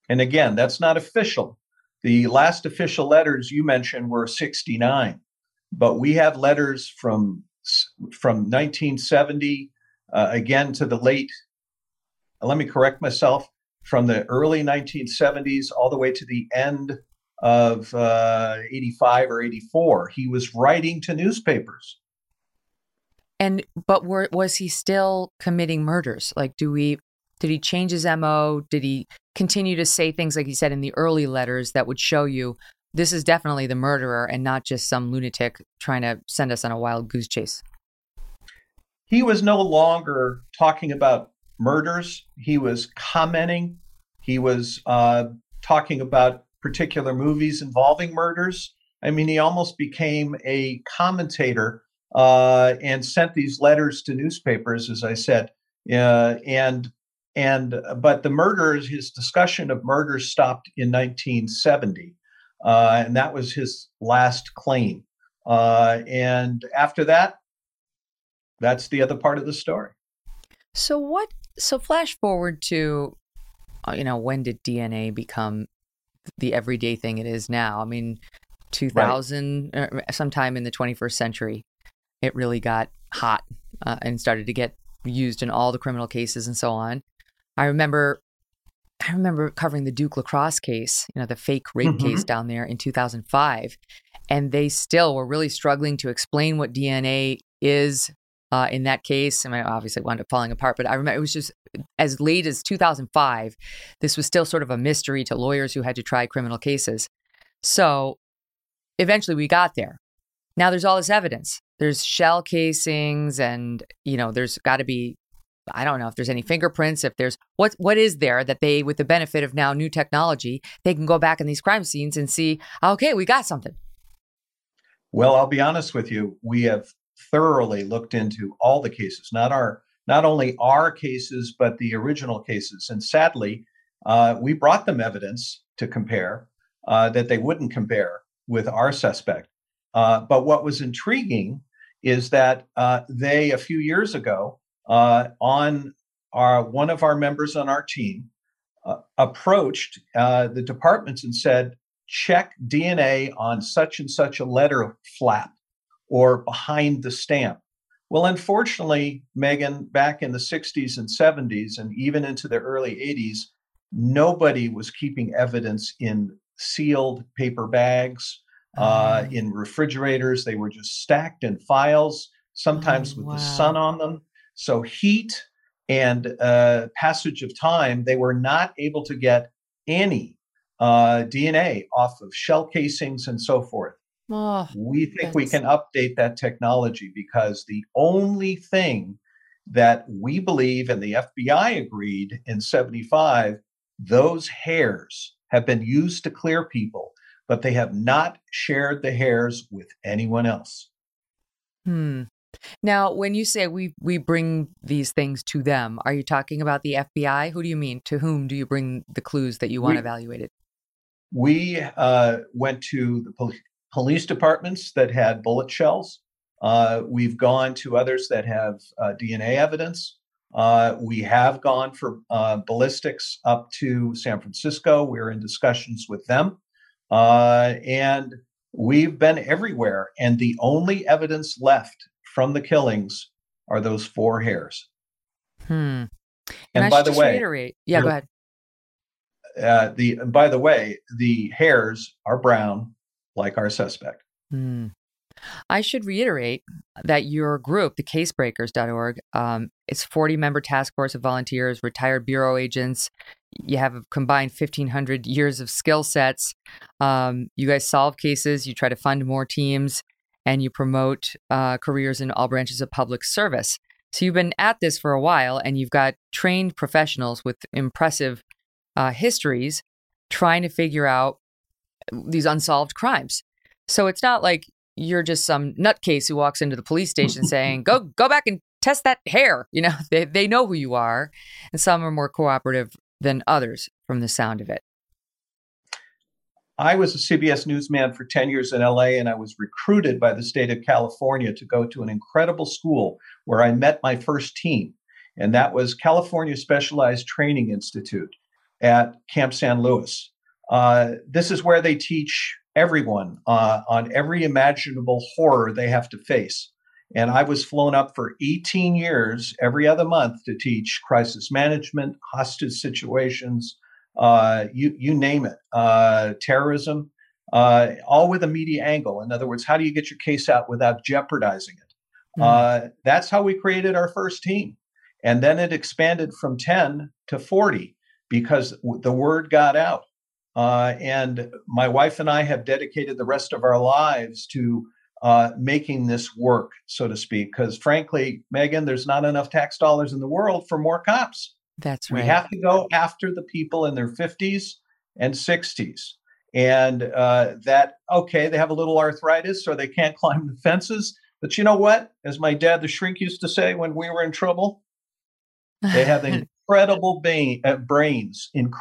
And again, that's not official. The last official letters you mentioned were 69, but we have letters from 1970, again to the late, let me correct myself, from the early 1970s all the way to the end of 85 or 84. He was writing to newspapers. And but was he still committing murders? Like, did he change his MO? Did he continue to say things like he said in the early letters that would show you this is definitely the murderer and not just some lunatic trying to send us on a wild goose chase? He was no longer talking about murders. He was commenting. He was talking about particular movies involving murders. I mean, he almost became a commentator. And sent these letters to newspapers, as I said. But the murders, his discussion of murders stopped in 1970. And that was his last claim. And after that, that's the other part of the story. So flash forward to, when did DNA become the everyday thing it is now? I mean, 2000, right. Sometime in the 21st century. It really got hot and started to get used in all the criminal cases and so on. I remember covering the Duke Lacrosse case, the fake rape case down there in 2005, and they still were really struggling to explain what DNA is in that case. And I obviously wound up falling apart, but I remember it was just as late as 2005. This was still sort of a mystery to lawyers who had to try criminal cases. So eventually we got there. Now there's all this evidence. There's shell casings and, there's got to be, I don't know if there's any fingerprints, if there's what is there that they, with the benefit of now new technology, they can go back in these crime scenes and see, okay, we got something. Well, I'll be honest with you. We have thoroughly looked into all the cases, not only our cases, but the original cases. And sadly, we brought them evidence to compare that they wouldn't compare with our suspect. But what was intriguing is that they, a few years ago, one of our members on our team approached the departments and said, check DNA on such and such a letter flap or behind the stamp. Well, unfortunately, Megyn, back in the 60s and 70s and even into the early 80s, nobody was keeping evidence in sealed paper bags. In refrigerators, they were just stacked in files, sometimes with the sun on them. So heat and passage of time, they were not able to get any DNA off of shell casings and so forth. We think we can update that technology because the only thing that we believe, and the FBI agreed in 75, those hairs have been used to clear people. But they have not shared the hairs with anyone else. Now, when you say we bring these things to them, are you talking about the FBI? Who do you mean? To whom do you bring the clues that you want evaluated? We went to the police departments that had bullet shells. We've gone to others that have DNA evidence. We have gone for ballistics up to San Francisco. We're in discussions with them. And we've been everywhere. And the only evidence left from the killings are those four hairs. And by the way, reiterate. Yeah, go ahead. By the way, the hairs are brown, like our suspect. I should reiterate that your group, the casebreakers.org, it's a 40-member task force of volunteers, retired bureau agents. You have a combined 1,500 years of skill sets. You guys solve cases. You try to fund more teams, and you promote careers in all branches of public service. So you've been at this for a while, and you've got trained professionals with impressive histories trying to figure out these unsolved crimes. So it's not like you're just some nutcase who walks into the police station saying, go back and test that hair. They know who you are, and some are more cooperative than others from the sound of it. I was a CBS newsman for 10 years in LA, and I was recruited by the state of California to go to an incredible school where I met my first team. And that was California Specialized Training Institute at Camp San Luis. This is where they teach everyone on every imaginable horror they have to face. And I was flown up for 18 years every other month to teach crisis management, hostage situations, you name it, terrorism, all with a media angle. In other words, how do you get your case out without jeopardizing it? That's how we created our first team. And then it expanded from 10 to 40 because the word got out. And my wife and I have dedicated the rest of our lives to making this work, so to speak, because frankly, Megyn, there's not enough tax dollars in the world for more cops. That's right. We have to go after the people in their 50s and 60s. And they have a little arthritis or they can't climb the fences. But you know what? As my dad, the shrink, used to say when we were in trouble, they have incredible brains. And,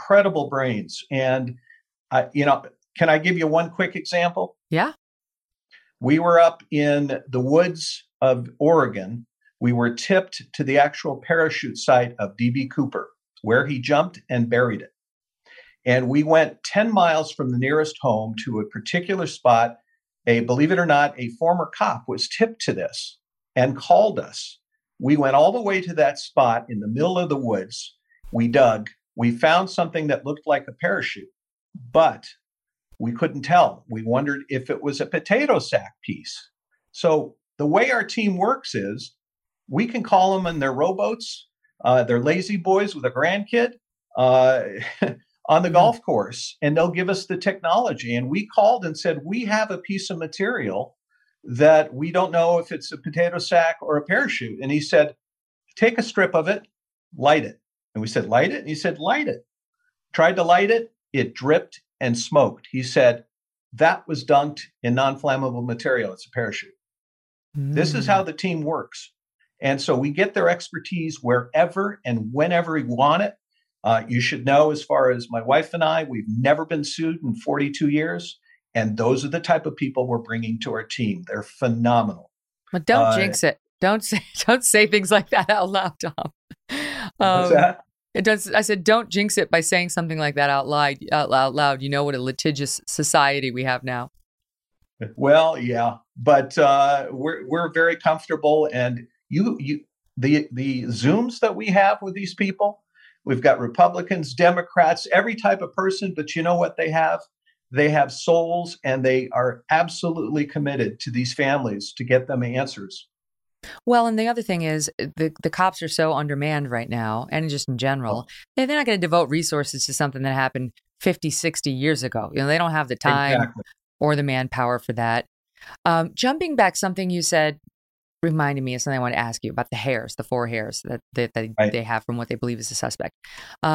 can I give you one quick example? Yeah. We were up in the woods of Oregon. We were tipped to the actual parachute site of D.B. Cooper, where he jumped and buried it. And we went 10 miles from the nearest home to a particular spot. Believe it or not, a former cop was tipped to this and called us. We went all the way to that spot in the middle of the woods. We dug. We found something that looked like a parachute, but we couldn't tell. We wondered if it was a potato sack piece. So the way our team works is we can call them in their rowboats, their lazy boys with a grandkid on the golf course, and they'll give us the technology. And we called and said, we have a piece of material that we don't know if it's a potato sack or a parachute. And he said, take a strip of it, light it. And we said, light it? And he said, light it. Tried to light it. It dripped and smoked. He said, that was dunked in non-flammable material. It's a parachute. This is how the team works. And so we get their expertise wherever and whenever we want it. You should know, as far as my wife and I, we've never been sued in 42 years. And those are the type of people we're bringing to our team. They're phenomenal. Well, don't jinx it. Don't say things like that out loud, Tom. What's that? I said, don't jinx it by saying something like that out loud. You know what a litigious society we have now. Well, yeah, but we're very comfortable. And the Zooms that we have with these people, we've got Republicans, Democrats, every type of person. But you know what they have? They have souls, and they are absolutely committed to these families to get them answers. Well, and the other thing is the cops are so undermanned right now, and just in general, they're not going to devote resources to something that happened 50, 60 years ago. You know, they don't have the time or the manpower for that. Jumping back, something you said reminded me of something I want to ask you about, the hairs, the four hairs that they have from what they believe is the suspect. They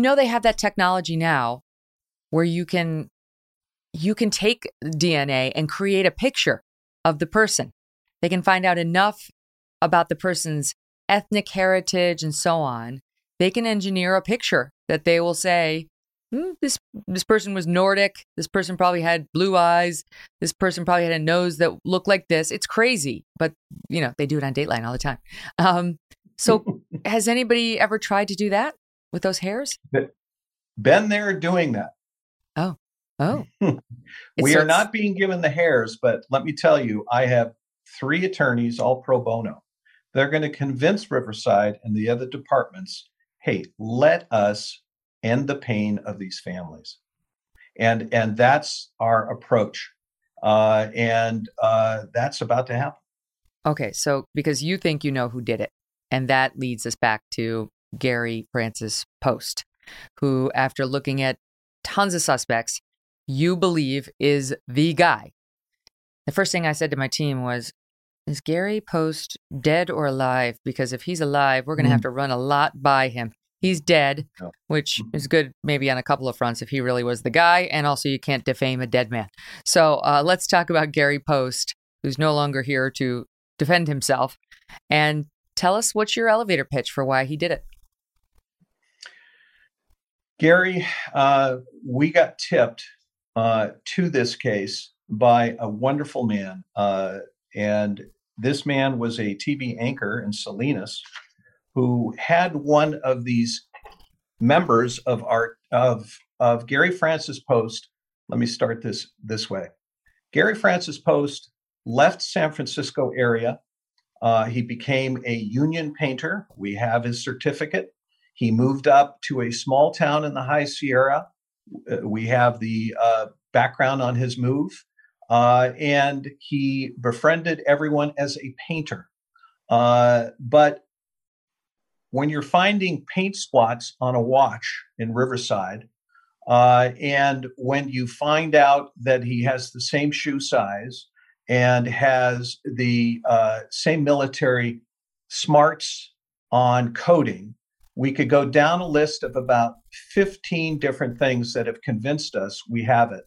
have that technology now, where you can take DNA and create a picture of the person. They can find out enough about the person's ethnic heritage and so on. They can engineer a picture that they will say, this person was Nordic. This person probably had blue eyes. This person probably had a nose that looked like this. It's crazy, but they do it on Dateline all the time. So has anybody ever tried to do that with those hairs? Been there doing that. Oh. We are not being given the hairs, but let me tell you, I have 3 attorneys, all pro bono. They're going to convince Riverside and the other departments, hey, let us end the pain of these families. And that's our approach. And that's about to happen. Okay, so because you think you know who did it, and that leads us back to Gary Francis Post, who, after looking at tons of suspects, you believe is the guy. The first thing I said to my team was, is Gary Post dead or alive? Because if he's alive, we're going to have to run a lot by him. He's dead, which is good maybe on a couple of fronts if he really was the guy. And also you can't defame a dead man. So let's talk about Gary Post, who's no longer here to defend himself. And tell us what's your elevator pitch for why he did it. Gary, we got tipped to this case by a wonderful man. And this man was a TV anchor in Salinas who had one of these members of our of Gary Francis Post. Let me start this way. Gary Francis Post left San Francisco area. He became a union painter. We have his certificate. He moved up to a small town in the High Sierra. We have the background on his move. And he befriended everyone as a painter. But when you're finding paint spots on a watch in Riverside, and when you find out that he has the same shoe size and has the same military smarts on coding, we could go down a list of about 15 different things that have convinced us we have it.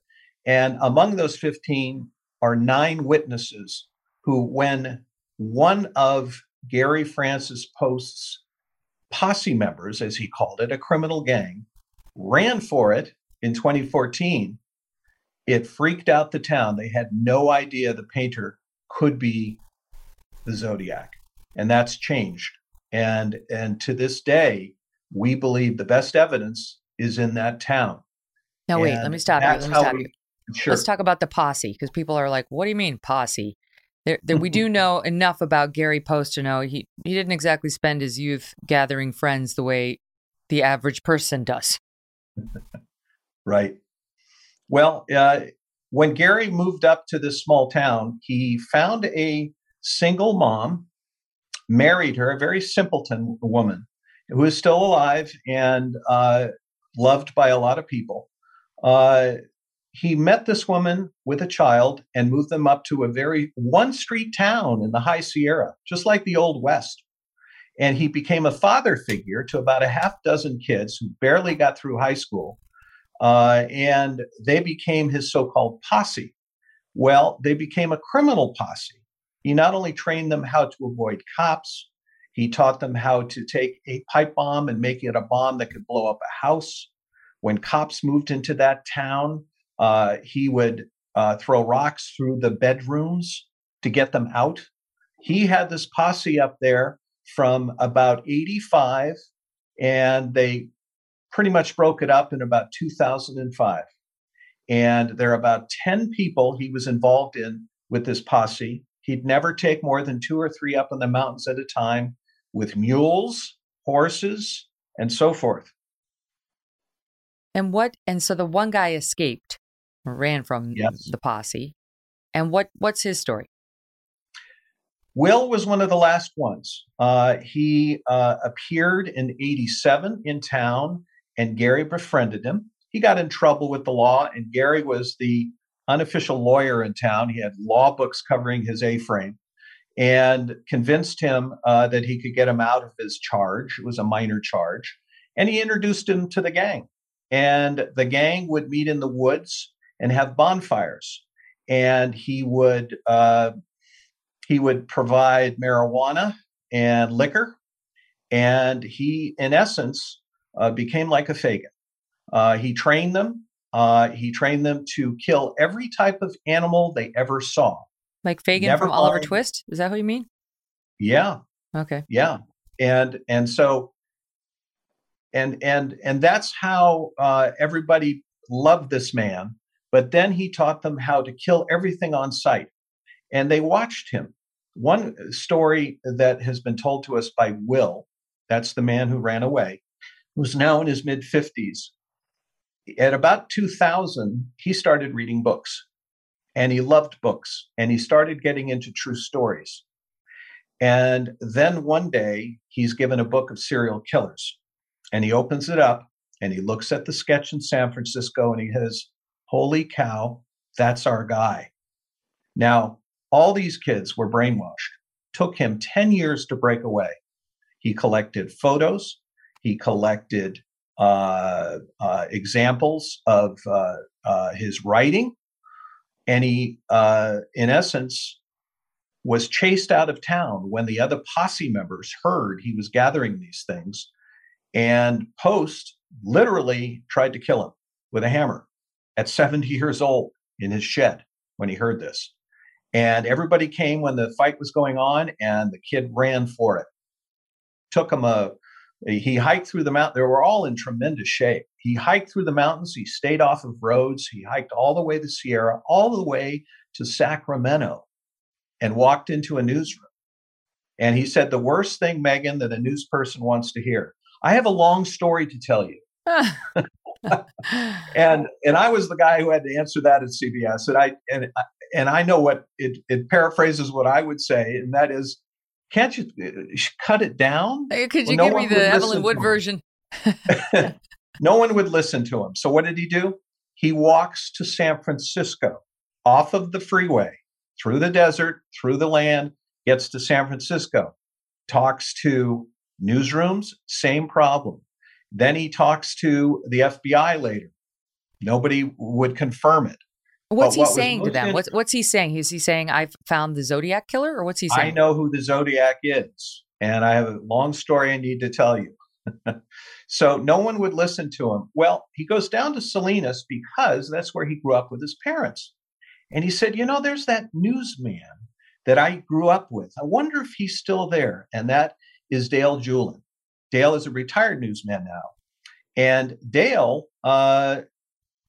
And among those 15 are 9 witnesses who, when one of Gary Francis Post's posse members, as he called it, a criminal gang, ran for it in 2014, it freaked out the town. They had no idea the painter could be the Zodiac. And that's changed. And to this day, we believe the best evidence is in that town. No, wait, let me stop you. Sure. Let's talk about the posse, because people are like, what do you mean posse? We do know enough about Gary Post to know he didn't exactly spend his youth gathering friends the way the average person does. Right. Well, when Gary moved up to this small town, he found a single mom, married her, a very simpleton woman who is still alive and loved by a lot of people. He met this woman with a child and moved them up to a very one-street town in the High Sierra, just like the Old West. And he became a father figure to about a half dozen kids who barely got through high school. And they became his so-called posse. Well, they became a criminal posse. He not only trained them how to avoid cops, he taught them how to take a pipe bomb and make it a bomb that could blow up a house. When cops moved into that town, he would throw rocks through the bedrooms to get them out. He had this posse up there from about 85, and they pretty much broke it up in about 2005. And there are about 10 people he was involved in with this posse. He'd never take more than 2 or 3 up in the mountains at a time with mules, horses, and so forth. And so the one guy escaped, ran from the posse. And what's his story? Will was one of the last ones. He appeared in 87 in town, and Gary befriended him. He got in trouble with the law, and Gary was the unofficial lawyer in town. He had law books covering his A-frame, and convinced him that he could get him out of his charge. It was a minor charge. And he introduced him to the gang. And the gang would meet in the woods and have bonfires. And he would provide marijuana and liquor. And he, in essence, became like a Fagin. He trained them. He trained them to kill every type of animal they ever saw. Like Fagin from Oliver Twist? Is that what you mean? Yeah. Okay. Yeah. And so that's how everybody loved this man. But then he taught them how to kill everything on sight. And they watched him. One story that has been told to us by Will, that's the man who ran away, who's now in his mid-50s. At about 2000, he started reading books, and he loved books, and he started getting into true stories. And then one day, he's given a book of serial killers, and he opens it up, and he looks at the sketch in San Francisco, and he says, holy cow, that's our guy. Now, all these kids were brainwashed. Took him 10 years to break away. He collected photos. He collected examples of his writing. And he, in essence, was chased out of town when the other posse members heard he was gathering these things. And Post literally tried to kill him with a hammer at 70 years old in his shed when he heard this. And everybody came when the fight was going on, and the kid ran for it. Took him he hiked through the mountain. They were all in tremendous shape. He hiked through the mountains. He stayed off of roads. He hiked all the way to Sierra, all the way to Sacramento, and walked into a newsroom. And he said, the worst thing, Megyn, that a news person wants to hear. I have a long story to tell you. and I was the guy who had to answer that at CBS. And I know what it paraphrases what I would say. And that is, can't you cut it down? Could you give me the Evelyn Wood version? No one would listen to him. So what did he do? He walks to San Francisco off of the freeway, through the desert, through the land, gets to San Francisco, talks to newsrooms, same problem. Then he talks to the FBI later. Nobody would confirm it. What's he saying to them? What's he saying? Is he saying, I've found the Zodiac Killer? Or what's he saying? I know who the Zodiac is, and I have a long story I need to tell you. So no one would listen to him. Well, he goes down to Salinas because that's where he grew up with his parents. And he said, there's that newsman that I grew up with. I wonder if he's still there. And that is Dale Julin. Dale is a retired newsman now. And Dale,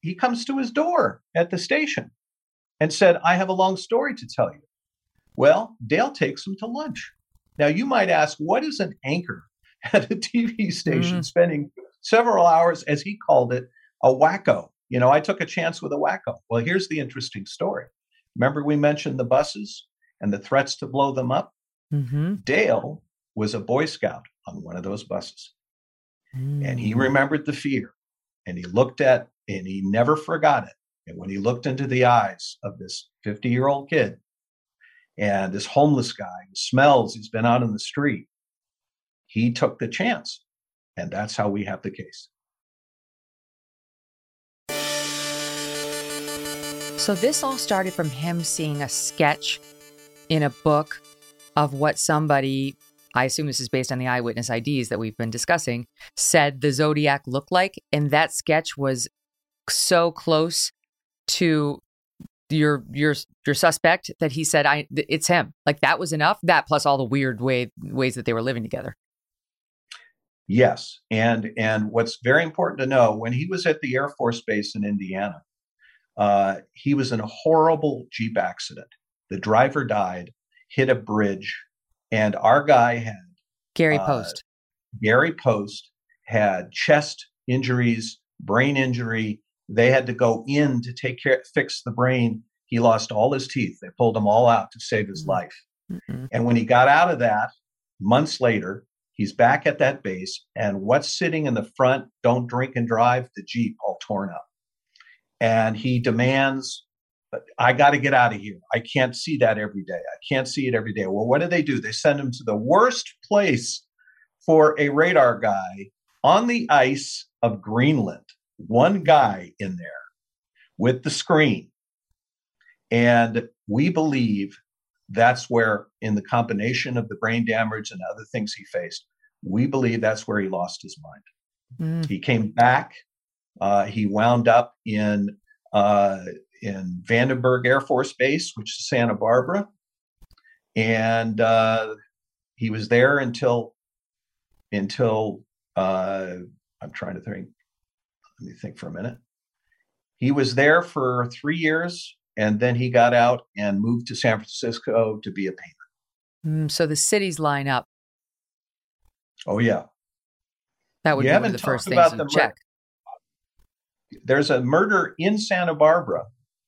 he comes to his door at the station and said, I have a long story to tell you. Well, Dale takes him to lunch. Now, you might ask, what is an anchor at a TV station spending several hours, as he called it, a wacko? I took a chance with a wacko. Well, here's the interesting story. Remember, we mentioned the buses and the threats to blow them up? Mm-hmm. Dale was a Boy Scout on one of those buses. Mm-hmm. And he remembered the fear. And he looked at, and he never forgot it. And when he looked into the eyes of this 50-year-old kid and this homeless guy who smells, he's been out on the street, he took the chance. And that's how we have the case. So this all started from him seeing a sketch in a book of what somebody, I assume this is based on the eyewitness IDs that we've been discussing, said the Zodiac looked like. And that sketch was so close to your suspect that he said, it's him. Like, that was enough. That plus all the weird ways that they were living together. Yes. And what's very important to know, when he was at the Air Force Base in Indiana, he was in a horrible Jeep accident. The driver died, hit a bridge, and our guy had... Gary Post had chest injuries, brain injury. They had to go in to fix the brain. He lost all his teeth. They pulled them all out to save his life. Mm-hmm. And when he got out of that, months later, he's back at that base. And what's sitting in the front, don't drink and drive, the Jeep, all torn up. And he demands... But I got to get out of here. I can't see that every day. I can't see it every day. Well, what do? They send him to the worst place for a radar guy on the ice of Greenland. One guy in there with the screen. And we believe that's where, in the combination of the brain damage and other things he faced, we believe that's where he lost his mind. Mm. He came back. He wound up in Vandenberg Air Force Base, which is Santa Barbara. And he was there until I'm trying to think. Let me think for a minute. He was there for 3 years, and then he got out and moved to San Francisco to be a painter. So the cities line up. Oh, yeah. That would be one of the first things you check. There's a murder in Santa Barbara,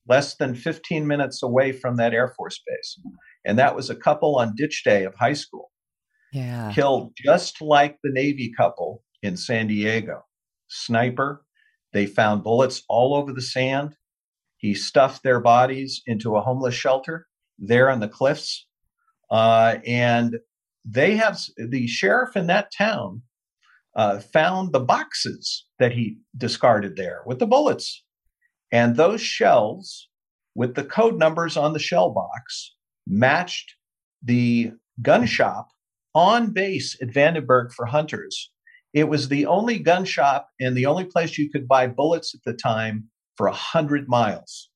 less than 15 minutes away from that Air Force Base. And that was a couple on ditch day of high school. Yeah. Killed just like the Navy couple in San Diego. Sniper. They found bullets all over the sand. He stuffed their bodies into a homeless shelter there on the cliffs. And they have the sheriff in that town found the boxes that he discarded there with the bullets. And those shells with the code numbers on the shell box matched the gun shop on base at Vandenberg for hunters. It was the only gun shop and the only place you could buy bullets at the time for 100 miles.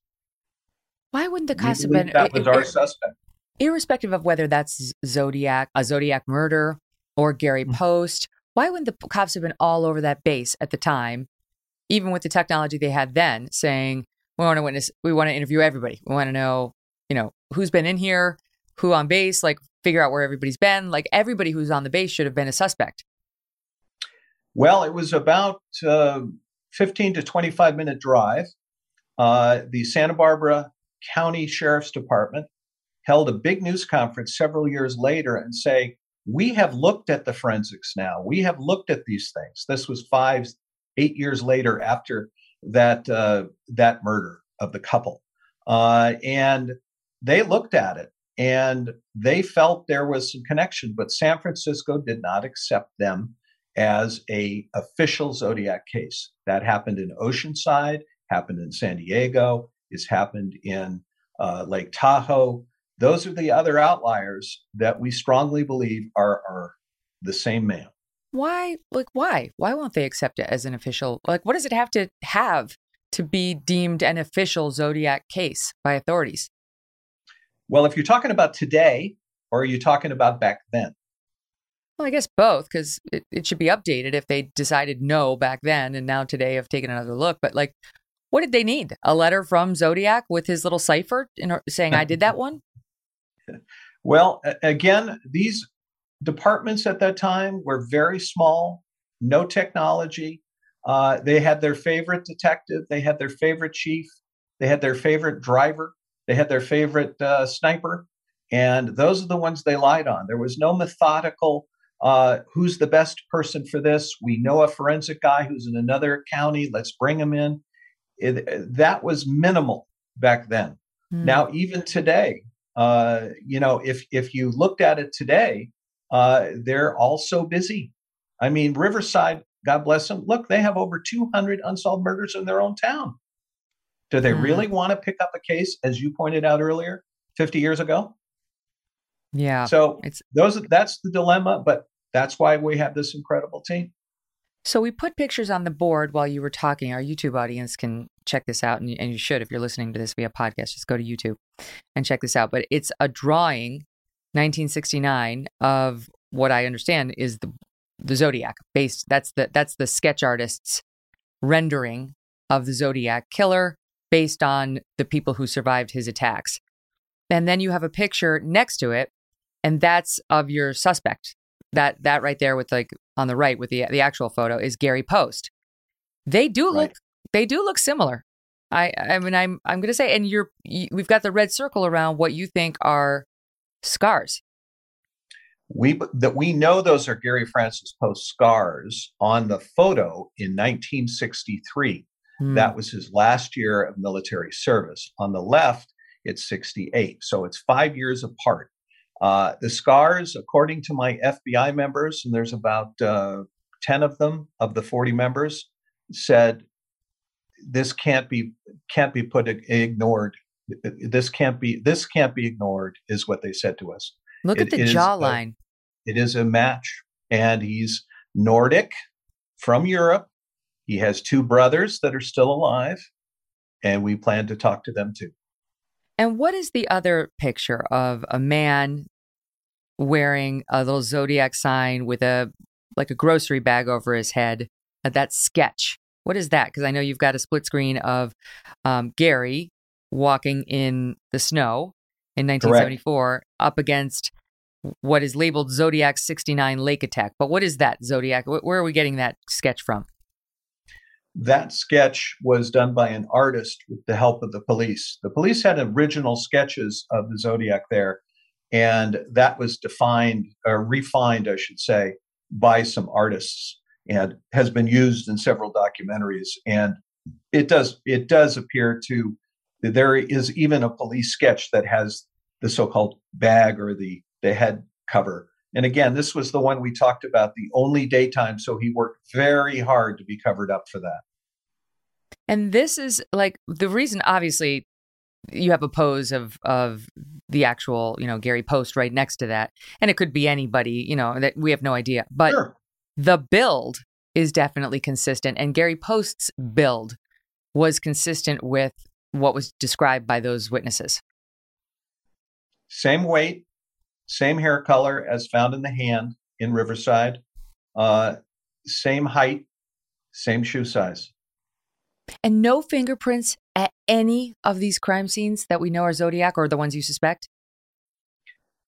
Why wouldn't the cost have been... That was our suspect. Irrespective of whether that's Zodiac, a Zodiac murder, or Gary Post, why wouldn't the cops have been all over that base at the time, even with the technology they had then, saying, we want to witness, we want to interview everybody. We want to know, you know, who's been in here, who on base, like figure out where everybody's been. Like everybody who's on the base should have been a suspect. Well, it was about 15 to 25 minute drive. The Santa Barbara County Sheriff's Department held a big news conference several years later and say, we have looked at the forensics now. We have looked at these things. This was 8 years later after that that murder of the couple. And they looked at it and they felt there was some connection, but San Francisco did not accept them as a official Zodiac case. That happened in Oceanside, happened in San Diego, it's happened in Lake Tahoe. Those are the other outliers that we strongly believe are the same man. Why? Like, why? Why won't they accept it as an official? Like, what does it have to be deemed an official Zodiac case by authorities? Well, if you're talking about today, or are you talking about back then? Well, I guess both, because it should be updated if they decided no back then and now today have taken another look. But like, what did they need? A letter from Zodiac with his little cipher saying, I did that one? Well, again, these departments at that time were very small, no technology. They had their favorite detective. They had their favorite chief. They had their favorite driver. They had their favorite sniper. And those are the ones they lied on. There was no methodical, who's the best person for this? We know a forensic guy who's in another county. Let's bring him in. That was minimal back then. Mm. Now, even today, you know, if you looked at it today, they're all so busy. I mean, Riverside, God bless them. Look, they have over 200 unsolved murders in their own town. Do they really want to pick up a case, as you pointed out earlier, 50 years ago? Yeah. So that's the dilemma, but that's why we have this incredible team. So we put pictures on the board while you were talking. Our YouTube audience can check this out, and you should if you're listening to this via podcast. Just go to YouTube and check this out. But it's a drawing, 1969, of what I understand is the Zodiac based. That's the sketch artist's rendering of the Zodiac Killer based on the people who survived his attacks. And then you have a picture next to it, and that's of your suspect. That right there with like on the right with the actual photo is Gary Post. They do look similar. I mean I'm going to say, and we've got the red circle around what you think are scars. We know those are Gary Francis Post scars on the photo in 1963. That was his last year of military service. On the left, it's 68. So it's 5 years apart. The scars, according to my FBI members, and there's about 10 of them of the 40 members, said this can't be ignored. This can't be ignored is what they said to us. Look at the jawline. It is a match, and he's Nordic from Europe. He has two brothers that are still alive, and we plan to talk to them too. And what is the other picture of a man wearing a little Zodiac sign with a grocery bag over his head? That sketch. What is that? Because I know you've got a split screen of Gary walking in the snow in 1974 Correct. Up against what is labeled Zodiac 69 Lake Attack. But what is that Zodiac? Where are we getting that sketch from? That sketch was done by an artist with the help of the police. The police had original sketches of the Zodiac there, and that was refined, I should say, by some artists and has been used in several documentaries. And it does appear to, there is even a police sketch that has the so-called bag or the head cover. And again, this was the one we talked about, the only daytime. So he worked very hard to be covered up for that. And this is like the reason, obviously, you have a pose of the actual, you know, Gary Post right next to that. And it could be anybody, you know, that we have no idea. But sure. the build is definitely consistent. And Gary Post's build was consistent with what was described by those witnesses. Same weight, same hair color as found in the hand in Riverside, same height, same shoe size. And no fingerprints at any of these crime scenes that we know are Zodiac or the ones you suspect?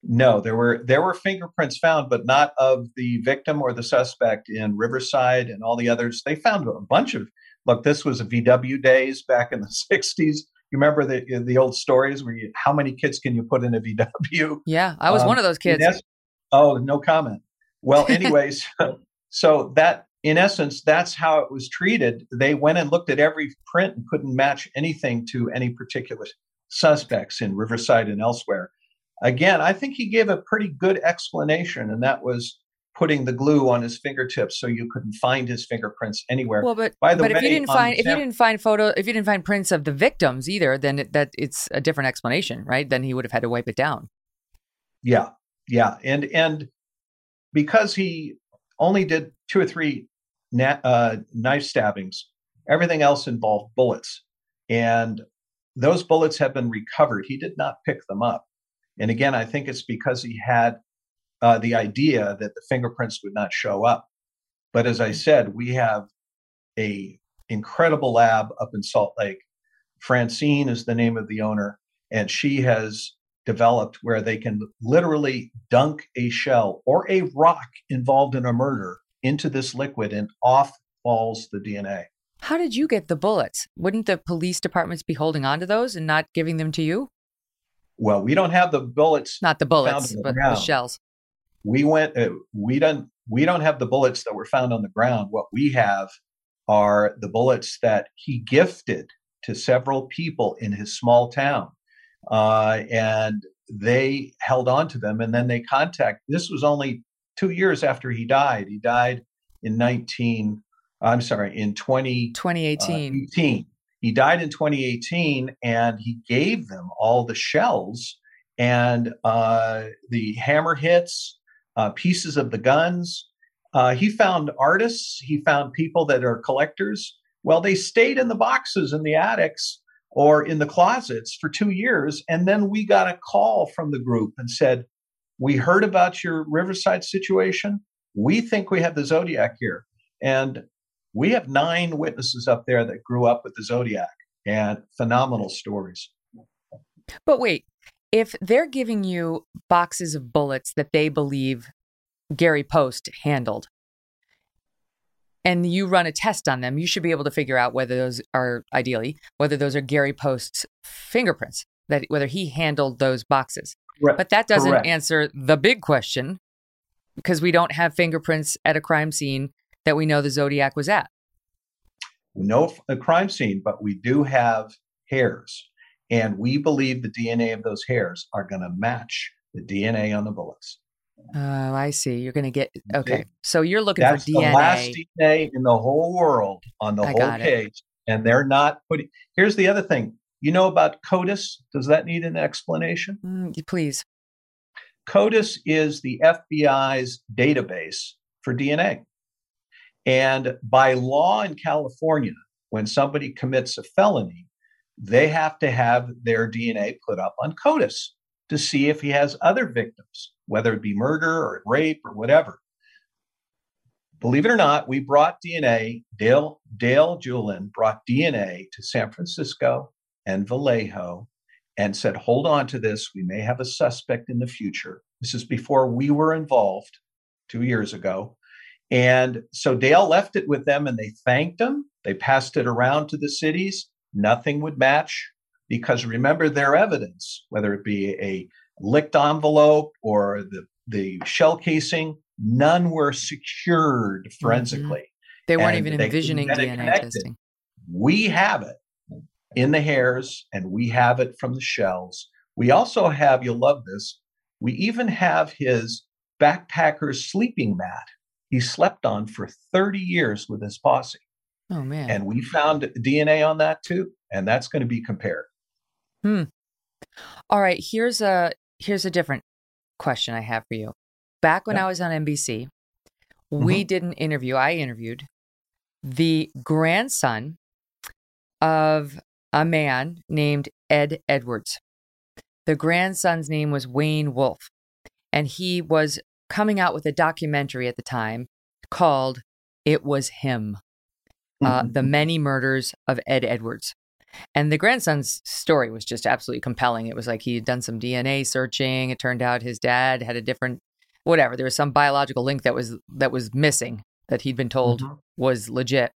No, there were fingerprints found, but not of the victim or the suspect in Riverside and all the others. They found a bunch of, look, this was a VW days back in the 60s. You remember the old stories where you, how many kids can you put in a VW? Yeah, I was one of those kids. Oh, no comment. Well, anyways, so that, in essence, that's how it was treated. They went and looked at every print and couldn't match anything to any particular suspects in Riverside and elsewhere. Again, I think he gave a pretty good explanation, and that was putting the glue on his fingertips so you couldn't find his fingerprints anywhere. Well, but if you didn't find prints of the victims either, then it's a different explanation, right? Then he would have had to wipe it down. Yeah, and because he only did 2 or 3 knife stabbings, everything else involved bullets, and those bullets have been recovered. He did not pick them up. And again, I think it's because he had the idea that the fingerprints would not show up. But as I said, we have an incredible lab up in Salt Lake. Francine is the name of the owner, and she has developed where they can literally dunk a shell or a rock involved in a murder into this liquid, and off falls the DNA. How did you get the bullets? Wouldn't the police departments be holding on to those and not giving them to you? Well, we don't have the bullets. Not the bullets, but the shells. We went. We don't have the bullets that were found on the ground. What we have are the bullets that he gifted to several people in his small town, and they held on to them. And then they contacted. This was only 2 years after he died. He died in 2018. He died in 2018, and he gave them all the shells and the hammer hits, pieces of the guns. He found artists. He found people that are collectors. Well, they stayed in the boxes in the attics or in the closets for 2 years. And then we got a call from the group and said, we heard about your Riverside situation. We think we have the Zodiac here. And we have 9 witnesses up there that grew up with the Zodiac, and phenomenal stories. But wait, if they're giving you boxes of bullets that they believe Gary Post handled, and you run a test on them, you should be able to figure out whether those are Gary Post's fingerprints, whether he handled those boxes. Correct. But that doesn't answer the big question, because we don't have fingerprints at a crime scene that we know the Zodiac was at. We know a crime scene, but we do have hairs. And we believe the DNA of those hairs are going to match the DNA on the bullets. Oh, I see. You're going to get, okay. So you're looking for DNA. That's the last DNA in the whole world on the whole case. And they're not putting, here's the other thing. You know about CODIS? Does that need an explanation? Please. CODIS is the FBI's database for DNA. And by law in California, when somebody commits a felony, they have to have their DNA put up on CODIS to see if he has other victims, whether it be murder or rape or whatever. Believe it or not, we brought DNA. Dale Julin brought DNA to San Francisco and Vallejo and said, hold on to this. We may have a suspect in the future. This is before we were involved 2 years ago. And so Dale left it with them, and they thanked him. They passed it around to the cities. Nothing would match because, remember, their evidence, whether it be a licked envelope or the shell casing, none were secured forensically. Mm-hmm. They weren't even envisioning DNA testing. We have it in the hairs, and we have it from the shells. We also have, you'll love this, we even have his backpacker's sleeping mat he slept on for 30 years with his posse. Oh, man. And we found DNA on that, too. And that's going to be compared. All right. Here's a different question I have for you. Back when I was on NBC, We did an interview. I interviewed the grandson of a man named Ed Edwards. The grandson's name was Wayne Wolfe, and he was coming out with a documentary at the time called It Was Him, The Many Murders of Ed Edwards. And the grandson's story was just absolutely compelling. It was like he had done some DNA searching. It turned out his dad had a different, whatever. There was some biological link that was missing that he'd been told was legit.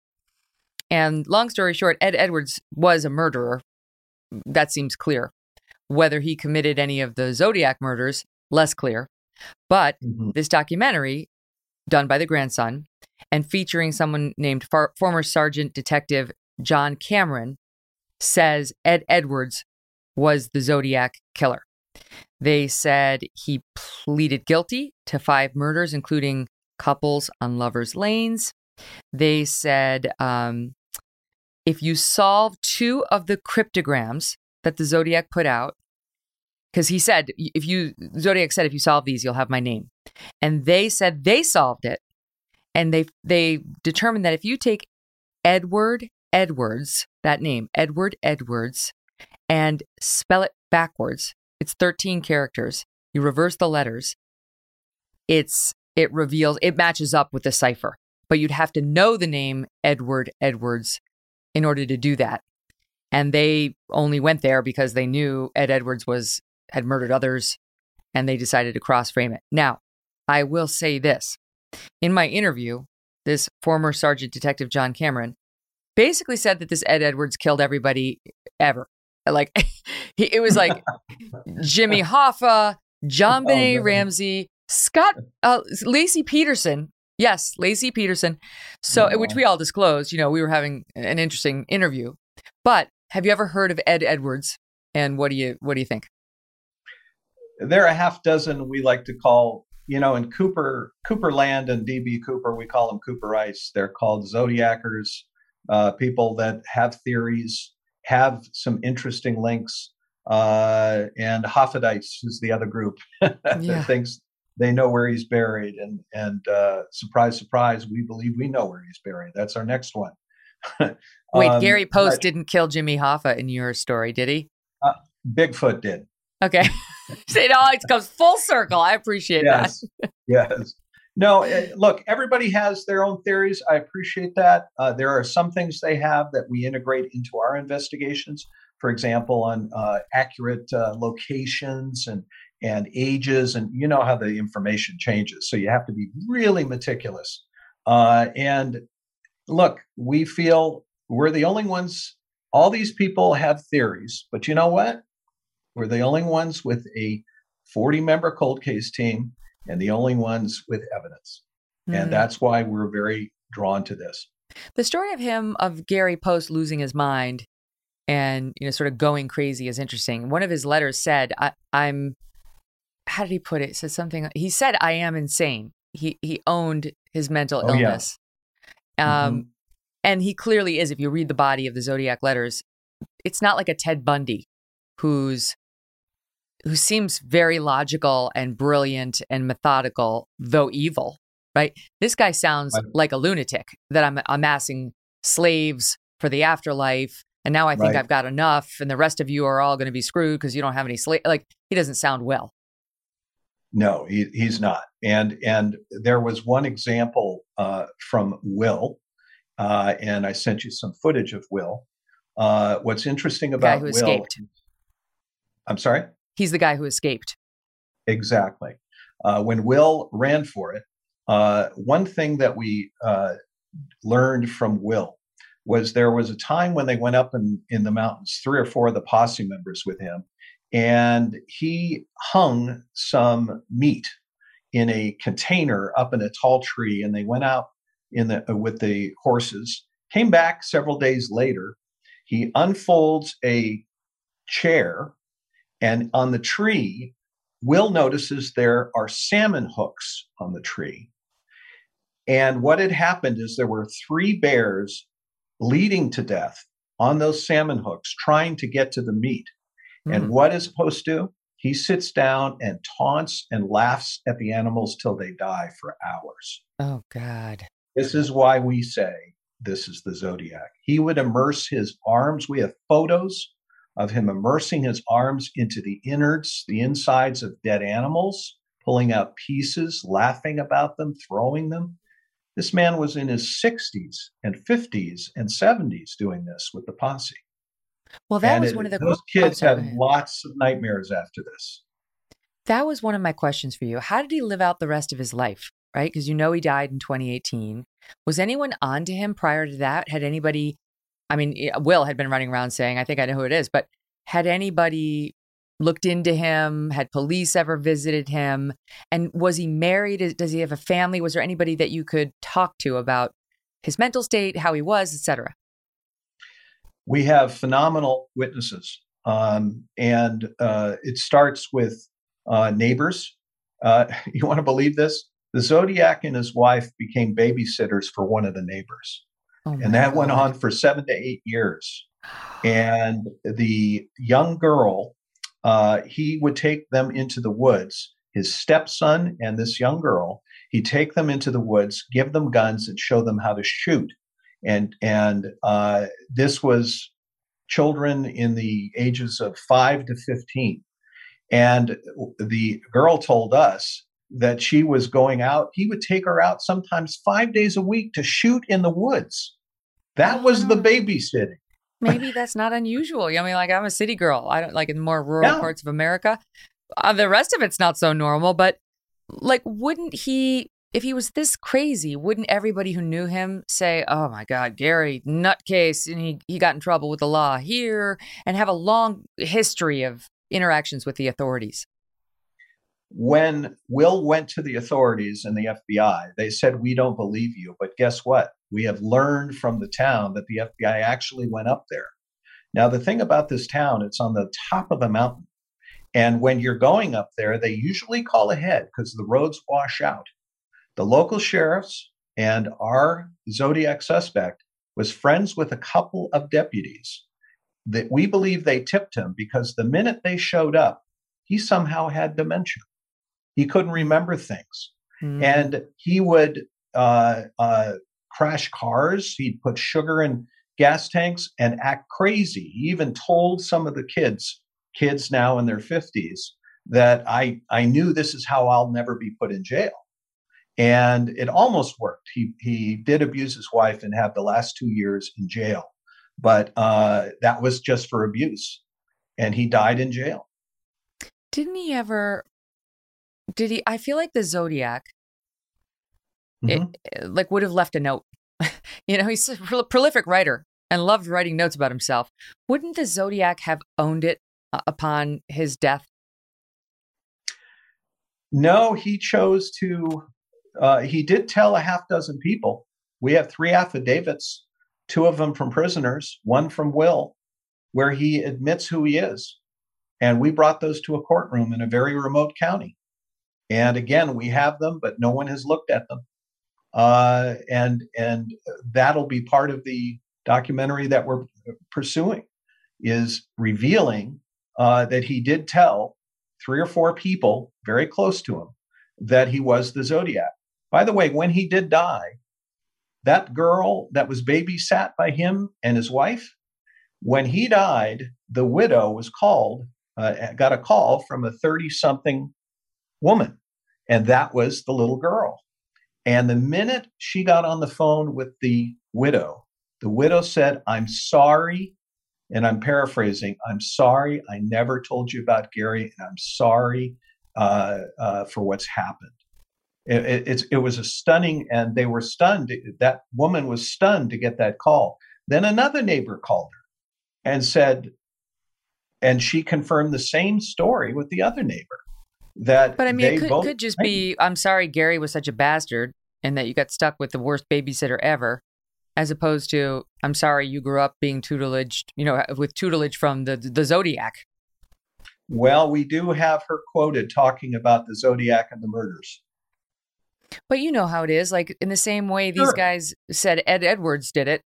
And long story short, Ed Edwards was a murderer. That seems clear. Whether he committed any of the Zodiac murders, less clear. But this documentary, done by the grandson and featuring someone named former Sergeant Detective John Cameron, says Ed Edwards was the Zodiac Killer. They said he pleaded guilty to 5 murders, including couples on lovers' lanes. They said, if you solve 2 of the cryptograms that the Zodiac put out, because he said, if you solve these, you'll have my name. And they said they solved it. And they determined that if you take Edwards, that name, Edward Edwards, and spell it backwards, it's 13 characters. You reverse the letters. It matches up with the cipher. But you'd have to know the name Edward Edwards in order to do that. And they only went there because they knew Ed Edwards had murdered others, and they decided to cross-frame it. Now, I will say this. In my interview, this former Sergeant Detective John Cameron basically said that this Ed Edwards killed everybody ever. Like, it was like Jimmy Hoffa, JonBenet Ramsey, Scott, Lacey Peterson. Yes, Lacey Peterson. So, which we all disclosed, we were having an interesting interview. But have you ever heard of Ed Edwards? And what do you think? There are a half dozen we like to call, in Cooperland and D.B. Cooper, we call them Cooperites. They're called Zodiacers. People that have theories, have some interesting links, and Hoffidites is the other group that thinks they know where he's buried. And surprise, surprise, we believe we know where he's buried. That's our next one. Wait, Gary Post didn't kill Jimmy Hoffa in your story, did he? Bigfoot did. Okay. It always comes full circle. I appreciate that. Yes. No, look, everybody has their own theories. I appreciate that. There are some things they have that we integrate into our investigations, for example, on accurate locations and ages, and you know how the information changes. So you have to be really meticulous. And look, we feel we're the only ones, all these people have theories, but you know what? We're the only ones with a 40-member cold case team and the only ones with evidence. And that's why we're very drawn to this. The story of Gary Post losing his mind and, sort of going crazy is interesting. One of his letters said, how did he put it? It said something. He said, I am insane. He owned his mental illness. Yeah. And he clearly is. If you read the body of the Zodiac letters, it's not like a Ted Bundy who seems very logical and brilliant and methodical, though evil, right? This guy sounds like a lunatic, that I'm amassing slaves for the afterlife. And now I think I've got enough. And the rest of you are all going to be screwed because you don't have any slaves. Like, he doesn't sound well. No, he's not. And there was one example from Will. And I sent you some footage of Will. What's interesting about Will. Escaped. I'm sorry? He's the guy who escaped. Exactly. When Will ran for it, one thing that we learned from Will was there was a time when they went up in the mountains, 3 or 4 of the posse members with him, and he hung some meat in a container up in a tall tree, and they went out with the horses, came back several days later. He unfolds a chair, and on the tree, Will notices there are salmon hooks on the tree. And what had happened is there were 3 bears bleeding to death on those salmon hooks, trying to get to the meat. And what is Post do? He sits down and taunts and laughs at the animals till they die for hours. Oh, God. This is why we say this is the Zodiac. He would immerse his arms. We have photos of him immersing his arms into the innards, the insides of dead animals, pulling out pieces, laughing about them, throwing them. This man was in his 60s and 50s and 70s doing this with the posse. Well, that was one of the those kids have lots of nightmares after this. That was one of my questions for you. How did he live out the rest of his life? Right? Because, you know, he died in 2018. Was anyone on to him prior to that? Had anybody, I mean, Will had been running around saying, I think I know who it is, but had anybody looked into him? Had police ever visited him? And was he married? Does he have a family? Was there anybody that you could talk to about his mental state, how he was, et cetera? We have phenomenal witnesses. And it starts with neighbors. You want to believe this? The Zodiac and his wife became babysitters for one of the neighbors. Oh, and that went on for 7 to 8 years. And the young girl, he would take them into the woods, his stepson and this young girl, he'd take them into the woods, give them guns and show them how to shoot. And this was children in the ages of 5 to 15. And the girl told us that she was going out. He would take her out sometimes 5 days a week to shoot in the woods. That was the babysitting. Maybe that's not unusual. I mean, like, I'm a city girl. I don't like in more rural parts of America. The rest of it's not so normal. But like, wouldn't he, if he was this crazy, wouldn't everybody who knew him say, oh, my God, Gary, nutcase. And he got in trouble with the law here, and have a long history of interactions with the authorities? When Will went to the authorities and the FBI, they said, we don't believe you. But guess what? We have learned from the town that the FBI actually went up there. Now, the thing about this town, it's on the top of a mountain. And when you're going up there, they usually call ahead because the roads wash out. The local sheriffs and our Zodiac suspect was friends with a couple of deputies that we believe they tipped him, because the minute they showed up, he somehow had dementia. He couldn't remember things. And he would crash cars. He'd put sugar in gas tanks and act crazy. He even told some of the kids now in their 50s, that I knew this is how I'll never be put in jail. And it almost worked. He did abuse his wife and have the last 2 years in jail. But that was just for abuse. And he died in jail. Didn't he ever... I feel like the Zodiac, it would have left a note. You know, he's a prolific writer and loved writing notes about himself. Wouldn't the Zodiac have owned it upon his death? No, he chose to. He did tell a half dozen people. We have 3 affidavits, 2 of them from prisoners, 1 from Will, where he admits who he is. And we brought those to a courtroom in a very remote county. And again, we have them, but no one has looked at them. And that'll be part of the documentary that we're pursuing, is revealing that he did tell 3 or 4 people very close to him that he was the Zodiac. By the way, when he did die, that girl that was babysat by him and his wife, when he died, the widow was called, got a call from a 30-something woman. And that was the little girl. And the minute she got on the phone with the widow said, I'm sorry. And I'm paraphrasing. I'm sorry. I never told you about Gary. And I'm sorry for what's happened. It was a stunning, and they were stunned. That woman was stunned to get that call. Then another neighbor called her and said, and she confirmed the same story with the other neighbor. But I mean, it could just be, I'm sorry, Gary was such a bastard and that you got stuck with the worst babysitter ever, as opposed to, I'm sorry, you grew up being tutelaged, you know, with tutelage from the Zodiac. Well, we do have her quoted talking about the Zodiac and the murders. But you know how it is, like in the same way these guys said Ed Edwards did it.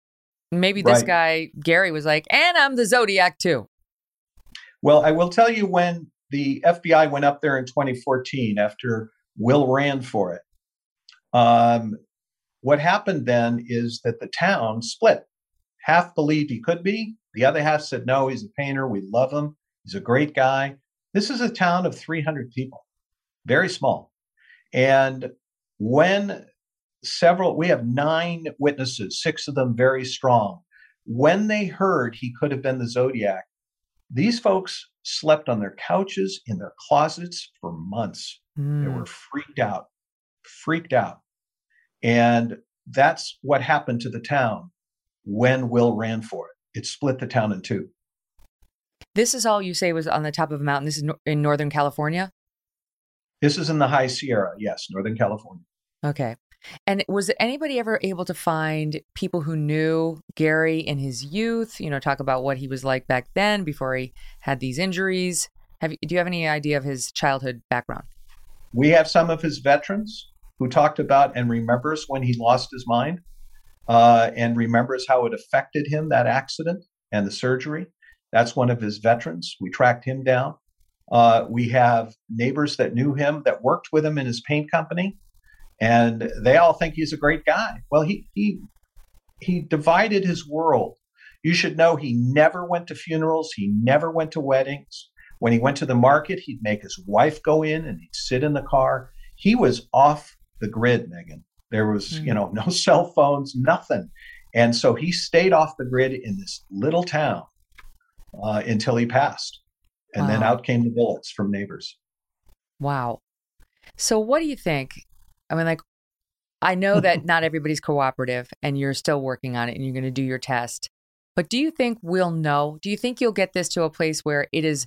Maybe this guy, Gary, was like, and I'm the Zodiac too. Well, I will tell you when the FBI went up there in 2014 after Will ran for it. What happened then is that the town split. Half believed he could be. The other half said, no, he's a painter. We love him. He's a great guy. This is a town of 300 people, very small. And when we have 9 witnesses, 6 of them very strong. When they heard he could have been the Zodiac, these folks slept on their couches in their closets for months. They were freaked out. And that's what happened to the town when Will ran for it. It split the town in 2. This is all you say was on the top of a mountain. This is in Northern California? This is in the High Sierra. Yes, Northern California. Okay. And was anybody ever able to find people who knew Gary in his youth? You know, talk about what he was like back then before he had these injuries. Do you have any idea of his childhood background? We have some of his veterans who talked about and remembers when he lost his mind and remembers how it affected him, that accident and the surgery. That's one of his veterans. We tracked him down. We have neighbors that knew him, that worked with him in his paint company. And they all think he's a great guy. Well, he divided his world. You should know he never went to funerals. He never went to weddings. When he went to the market, he'd make his wife go in and he'd sit in the car. He was off the grid, Megyn. There was, no cell phones, nothing. And so he stayed off the grid in this little town until he passed. And then out came the bullets from neighbors. Wow. So what do you think? I mean, like, I know that not everybody's cooperative and you're still working on it and you're going to do your test. But do you think we'll know? Do you think you'll get this to a place where it is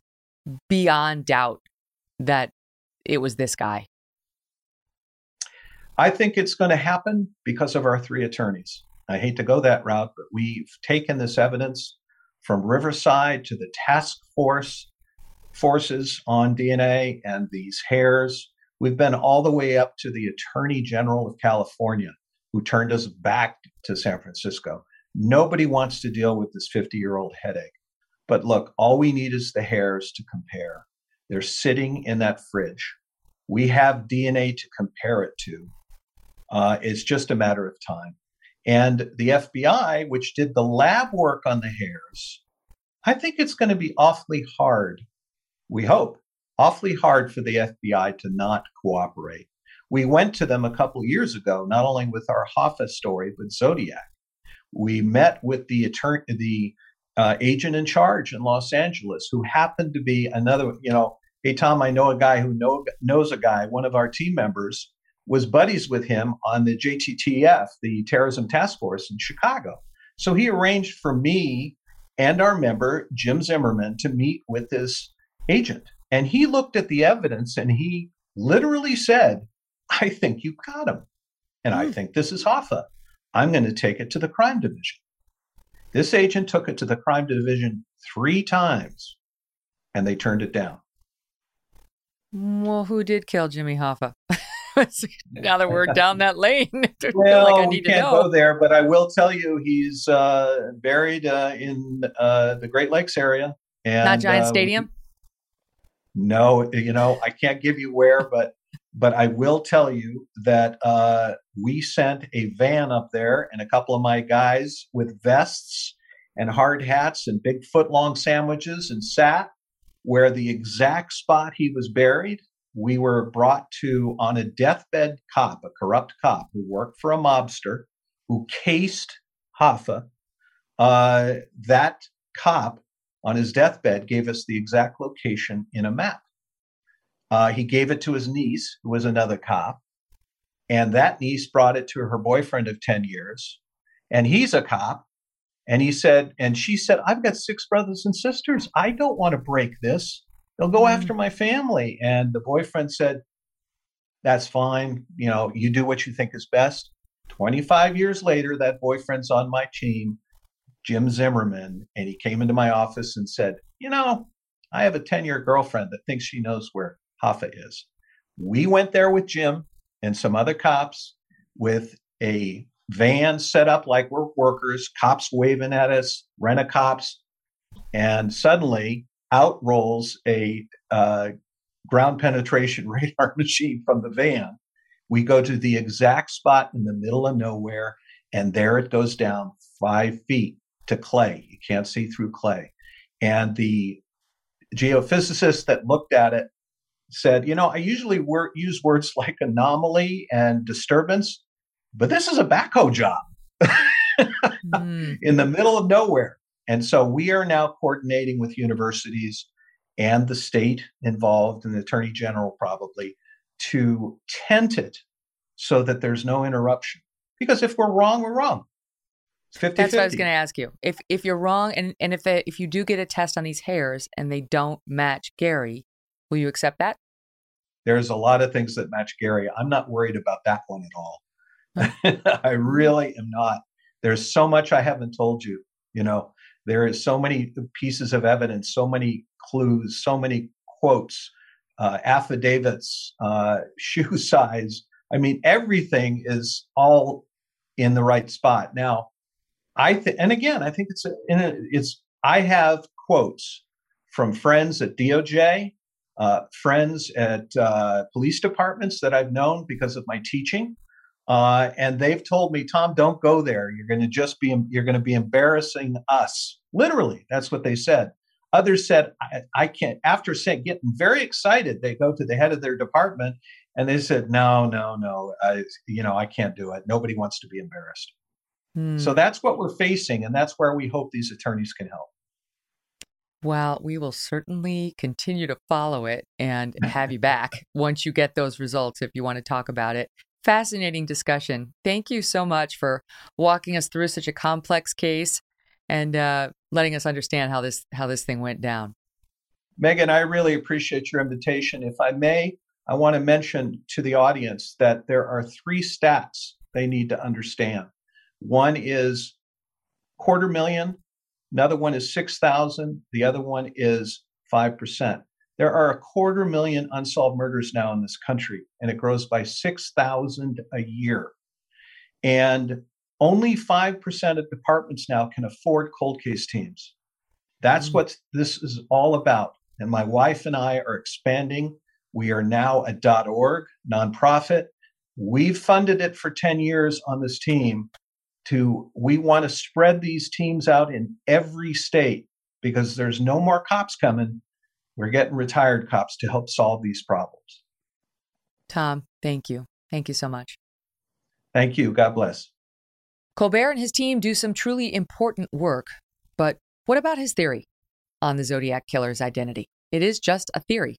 beyond doubt that it was this guy? I think it's going to happen because of our 3 attorneys. I hate to go that route, but we've taken this evidence from Riverside to the task forces on DNA and these hairs. We've been all the way up to the Attorney General of California, who turned us back to San Francisco. Nobody wants to deal with this 50-year-old headache. But look, all we need is the hairs to compare. They're sitting in that fridge. We have DNA to compare it to. It's just a matter of time. And the FBI, which did the lab work on the hairs, I think it's going to be awfully hard, we hope, awfully hard for the FBI to not cooperate. We went to them a couple years ago, not only with our Hoffa story, but Zodiac. We met with the agent in charge in Los Angeles, who happened to be another, hey, Tom, I know a guy who knows a guy. One of our team members was buddies with him on the JTTF, the Terrorism Task Force in Chicago. So he arranged for me and our member, Jim Zimmerman, to meet with this agent. And he looked at the evidence and he literally said, I think you got him. And I think this is Hoffa. I'm going to take it to the crime division. This agent took it to the crime division 3 times and they turned it down. Well, who did kill Jimmy Hoffa? Now that we're down that lane, go there, but I will tell you he's buried in the Great Lakes area. And, not Giant Stadium? No, I can't give you where, but I will tell you that we sent a van up there and a couple of my guys with vests and hard hats and big foot-long sandwiches and sat where the exact spot he was buried. We were brought to on a deathbed cop, a corrupt cop who worked for a mobster who cased Hoffa. That cop on his deathbed gave us the exact location in a map. He gave it to his niece, who was another cop, and that niece brought it to her boyfriend of 10 years, and he's a cop, and she said, I've got 6 brothers and sisters. I don't want to break this. They'll go after my family. And the boyfriend said, that's fine. You do what you think is best. 25 years later, that boyfriend's on my team, Jim Zimmerman, and he came into my office and said, I have a 10-year girlfriend that thinks she knows where Hoffa is. We went there with Jim and some other cops with a van set up like we're workers, cops waving at us, rent-a-cops, and suddenly out rolls a ground penetration radar machine from the van. We go to the exact spot in the middle of nowhere, and there it goes down 5 feet to clay. You can't see through clay. And the geophysicist that looked at it said, you know, I usually use words like anomaly and disturbance, but this is a backhoe job in the middle of nowhere. And so we are now coordinating with universities and the state involved and the attorney general probably to tent it so that there's no interruption. Because if we're wrong, we're wrong. 50-50. That's what I was going to ask you. If you're wrong and if you do get a test on these hairs and they don't match Gary, will you accept that? There's a lot of things that match Gary. I'm not worried about that one at all. I really am not. There's so much I haven't told you. You know, there is so many pieces of evidence, so many clues, so many quotes, affidavits, shoe size. I mean, everything is all in the right spot. Now, I think I have quotes from friends at DOJ, friends at police departments that I've known because of my teaching. And they've told me, Tom, don't go there. You're going to be embarrassing us. Literally, that's what they said. Others said, I can't. After getting very excited, they go to the head of their department and they said, no, I can't do it. Nobody wants to be embarrassed. So that's what we're facing. And that's where we hope these attorneys can help. Well, we will certainly continue to follow it and have you back once you get those results if you want to talk about it. Fascinating discussion. Thank you so much for walking us through such a complex case and letting us understand how this thing went down. Megyn, I really appreciate your invitation. If I may, I want to mention to the audience that there are 3 stats they need to understand. One is 250,000, another one is 6,000, the other one is 5%. There are 250,000 unsolved murders now in this country, and it grows by 6,000 a year. And only 5% of departments now can afford cold case teams. That's what this is all about. And my wife and I are expanding. We are now a .org nonprofit. We've funded it for 10 years on this team. We want to spread these teams out in every state because there's no more cops coming. We're getting retired cops to help solve these problems. Tom, thank you. Thank you so much. Thank you. God bless. Colbert and his team do some truly important work, but what about his theory on the Zodiac Killer's identity? It is just a theory.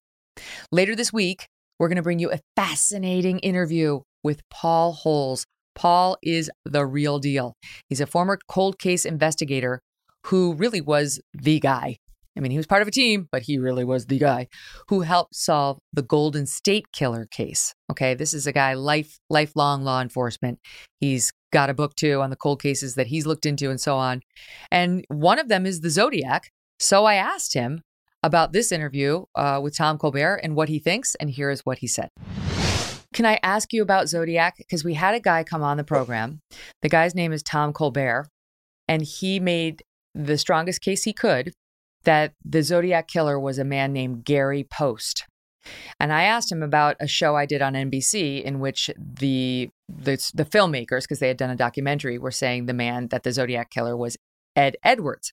Later this week, we're going to bring you a fascinating interview with Paul Holes. Paul is the real deal. He's a former cold case investigator who really was the guy. I mean, he was part of a team, but he really was the guy who helped solve the Golden State Killer case. Okay, this is a guy, lifelong law enforcement. He's got a book, too, on the cold cases that he's looked into and so on. And one of them is the Zodiac. So I asked him about this interview with Tom Colbert and what he thinks. And here is what he said. Can I ask you about Zodiac? Because we had a guy come on the program. The guy's name is Tom Colbert, and he made the strongest case he could that the Zodiac Killer was a man named Gary Post. And I asked him about a show I did on NBC in which the filmmakers, because they had done a documentary, were saying the man that the Zodiac Killer was Ed Edwards.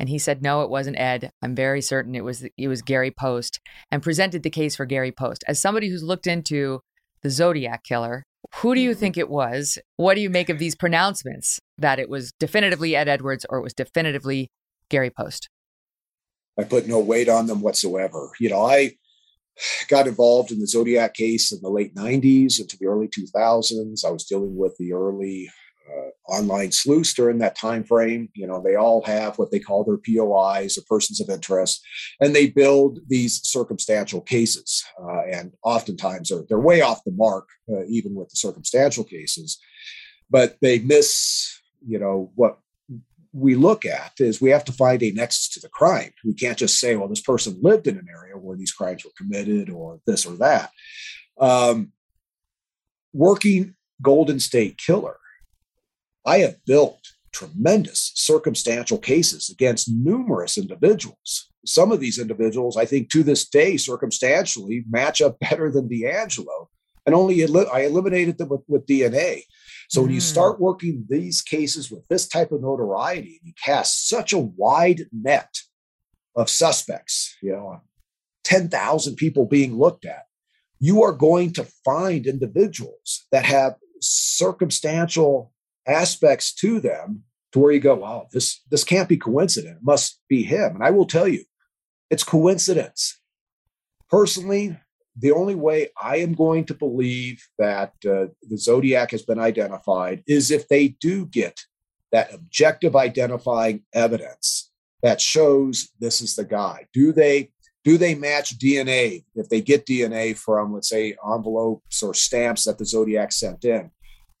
And he said, no, it wasn't Ed. I'm very certain it was Gary Post, and presented the case for Gary Post. As somebody who's looked into the Zodiac Killer, who do you think it was? What do you make of these pronouncements that it was definitively Ed Edwards or it was definitively Gary Post? I put no weight on them whatsoever. You know, I got involved in the Zodiac case in the late 90s into the early 2000s. I was dealing with the early online sleuths during that time frame. You know, they all have what they call their POIs, or persons of interest, and they build these circumstantial cases. And oftentimes they're way off the mark, even with the circumstantial cases. But they miss, you know, what we look at is we have to find a nexus to the crime. We can't just say, well, this person lived in an area where these crimes were committed or this or that. Working Golden State Killer, I have built tremendous circumstantial cases against numerous individuals some of these individuals, I think, to this day, circumstantially match up better than D'Angelo. And only I eliminated them with DNA. So when you start working these cases with this type of notoriety, you cast such a wide net of suspects, 10,000 people being looked at, you are going to find individuals that have circumstantial aspects to them to where you go, wow, this can't be coincident. It must be him. And I will tell you, it's coincidence. Personally, the only way I am going to believe that the Zodiac has been identified is if they do get that objective identifying evidence that shows this is the guy. Do they match DNA? If they get DNA from, let's say, envelopes or stamps that the Zodiac sent in,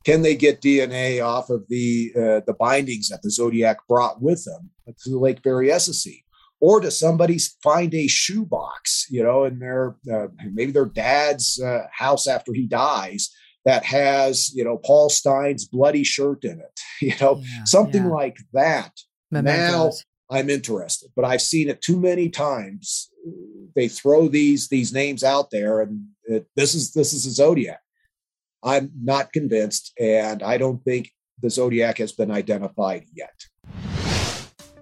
can they get DNA off of the bindings that the Zodiac brought with them to the Lake Berryessa? Or does somebody find a shoebox, in their maybe their dad's house after he dies that has, Paul Stein's bloody shirt in it, something like that. Mementos. Now I'm interested, but I've seen it too many times. They throw these names out there, and this is a Zodiac. I'm not convinced, and I don't think the Zodiac has been identified yet.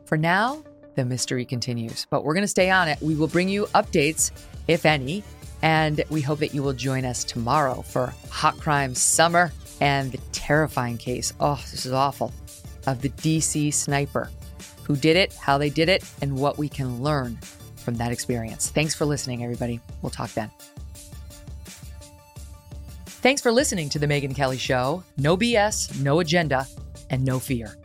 For now, the mystery continues, but we're going to stay on it. We will bring you updates, if any, and we hope that you will join us tomorrow for Hot Crime Summer and the terrifying case. Oh, this is awful. Of the DC sniper. Who did it, how they did it, and what we can learn from that experience. Thanks for listening, everybody. We'll talk then. Thanks for listening to The Megyn Kelly Show. No BS, no agenda, and no fear.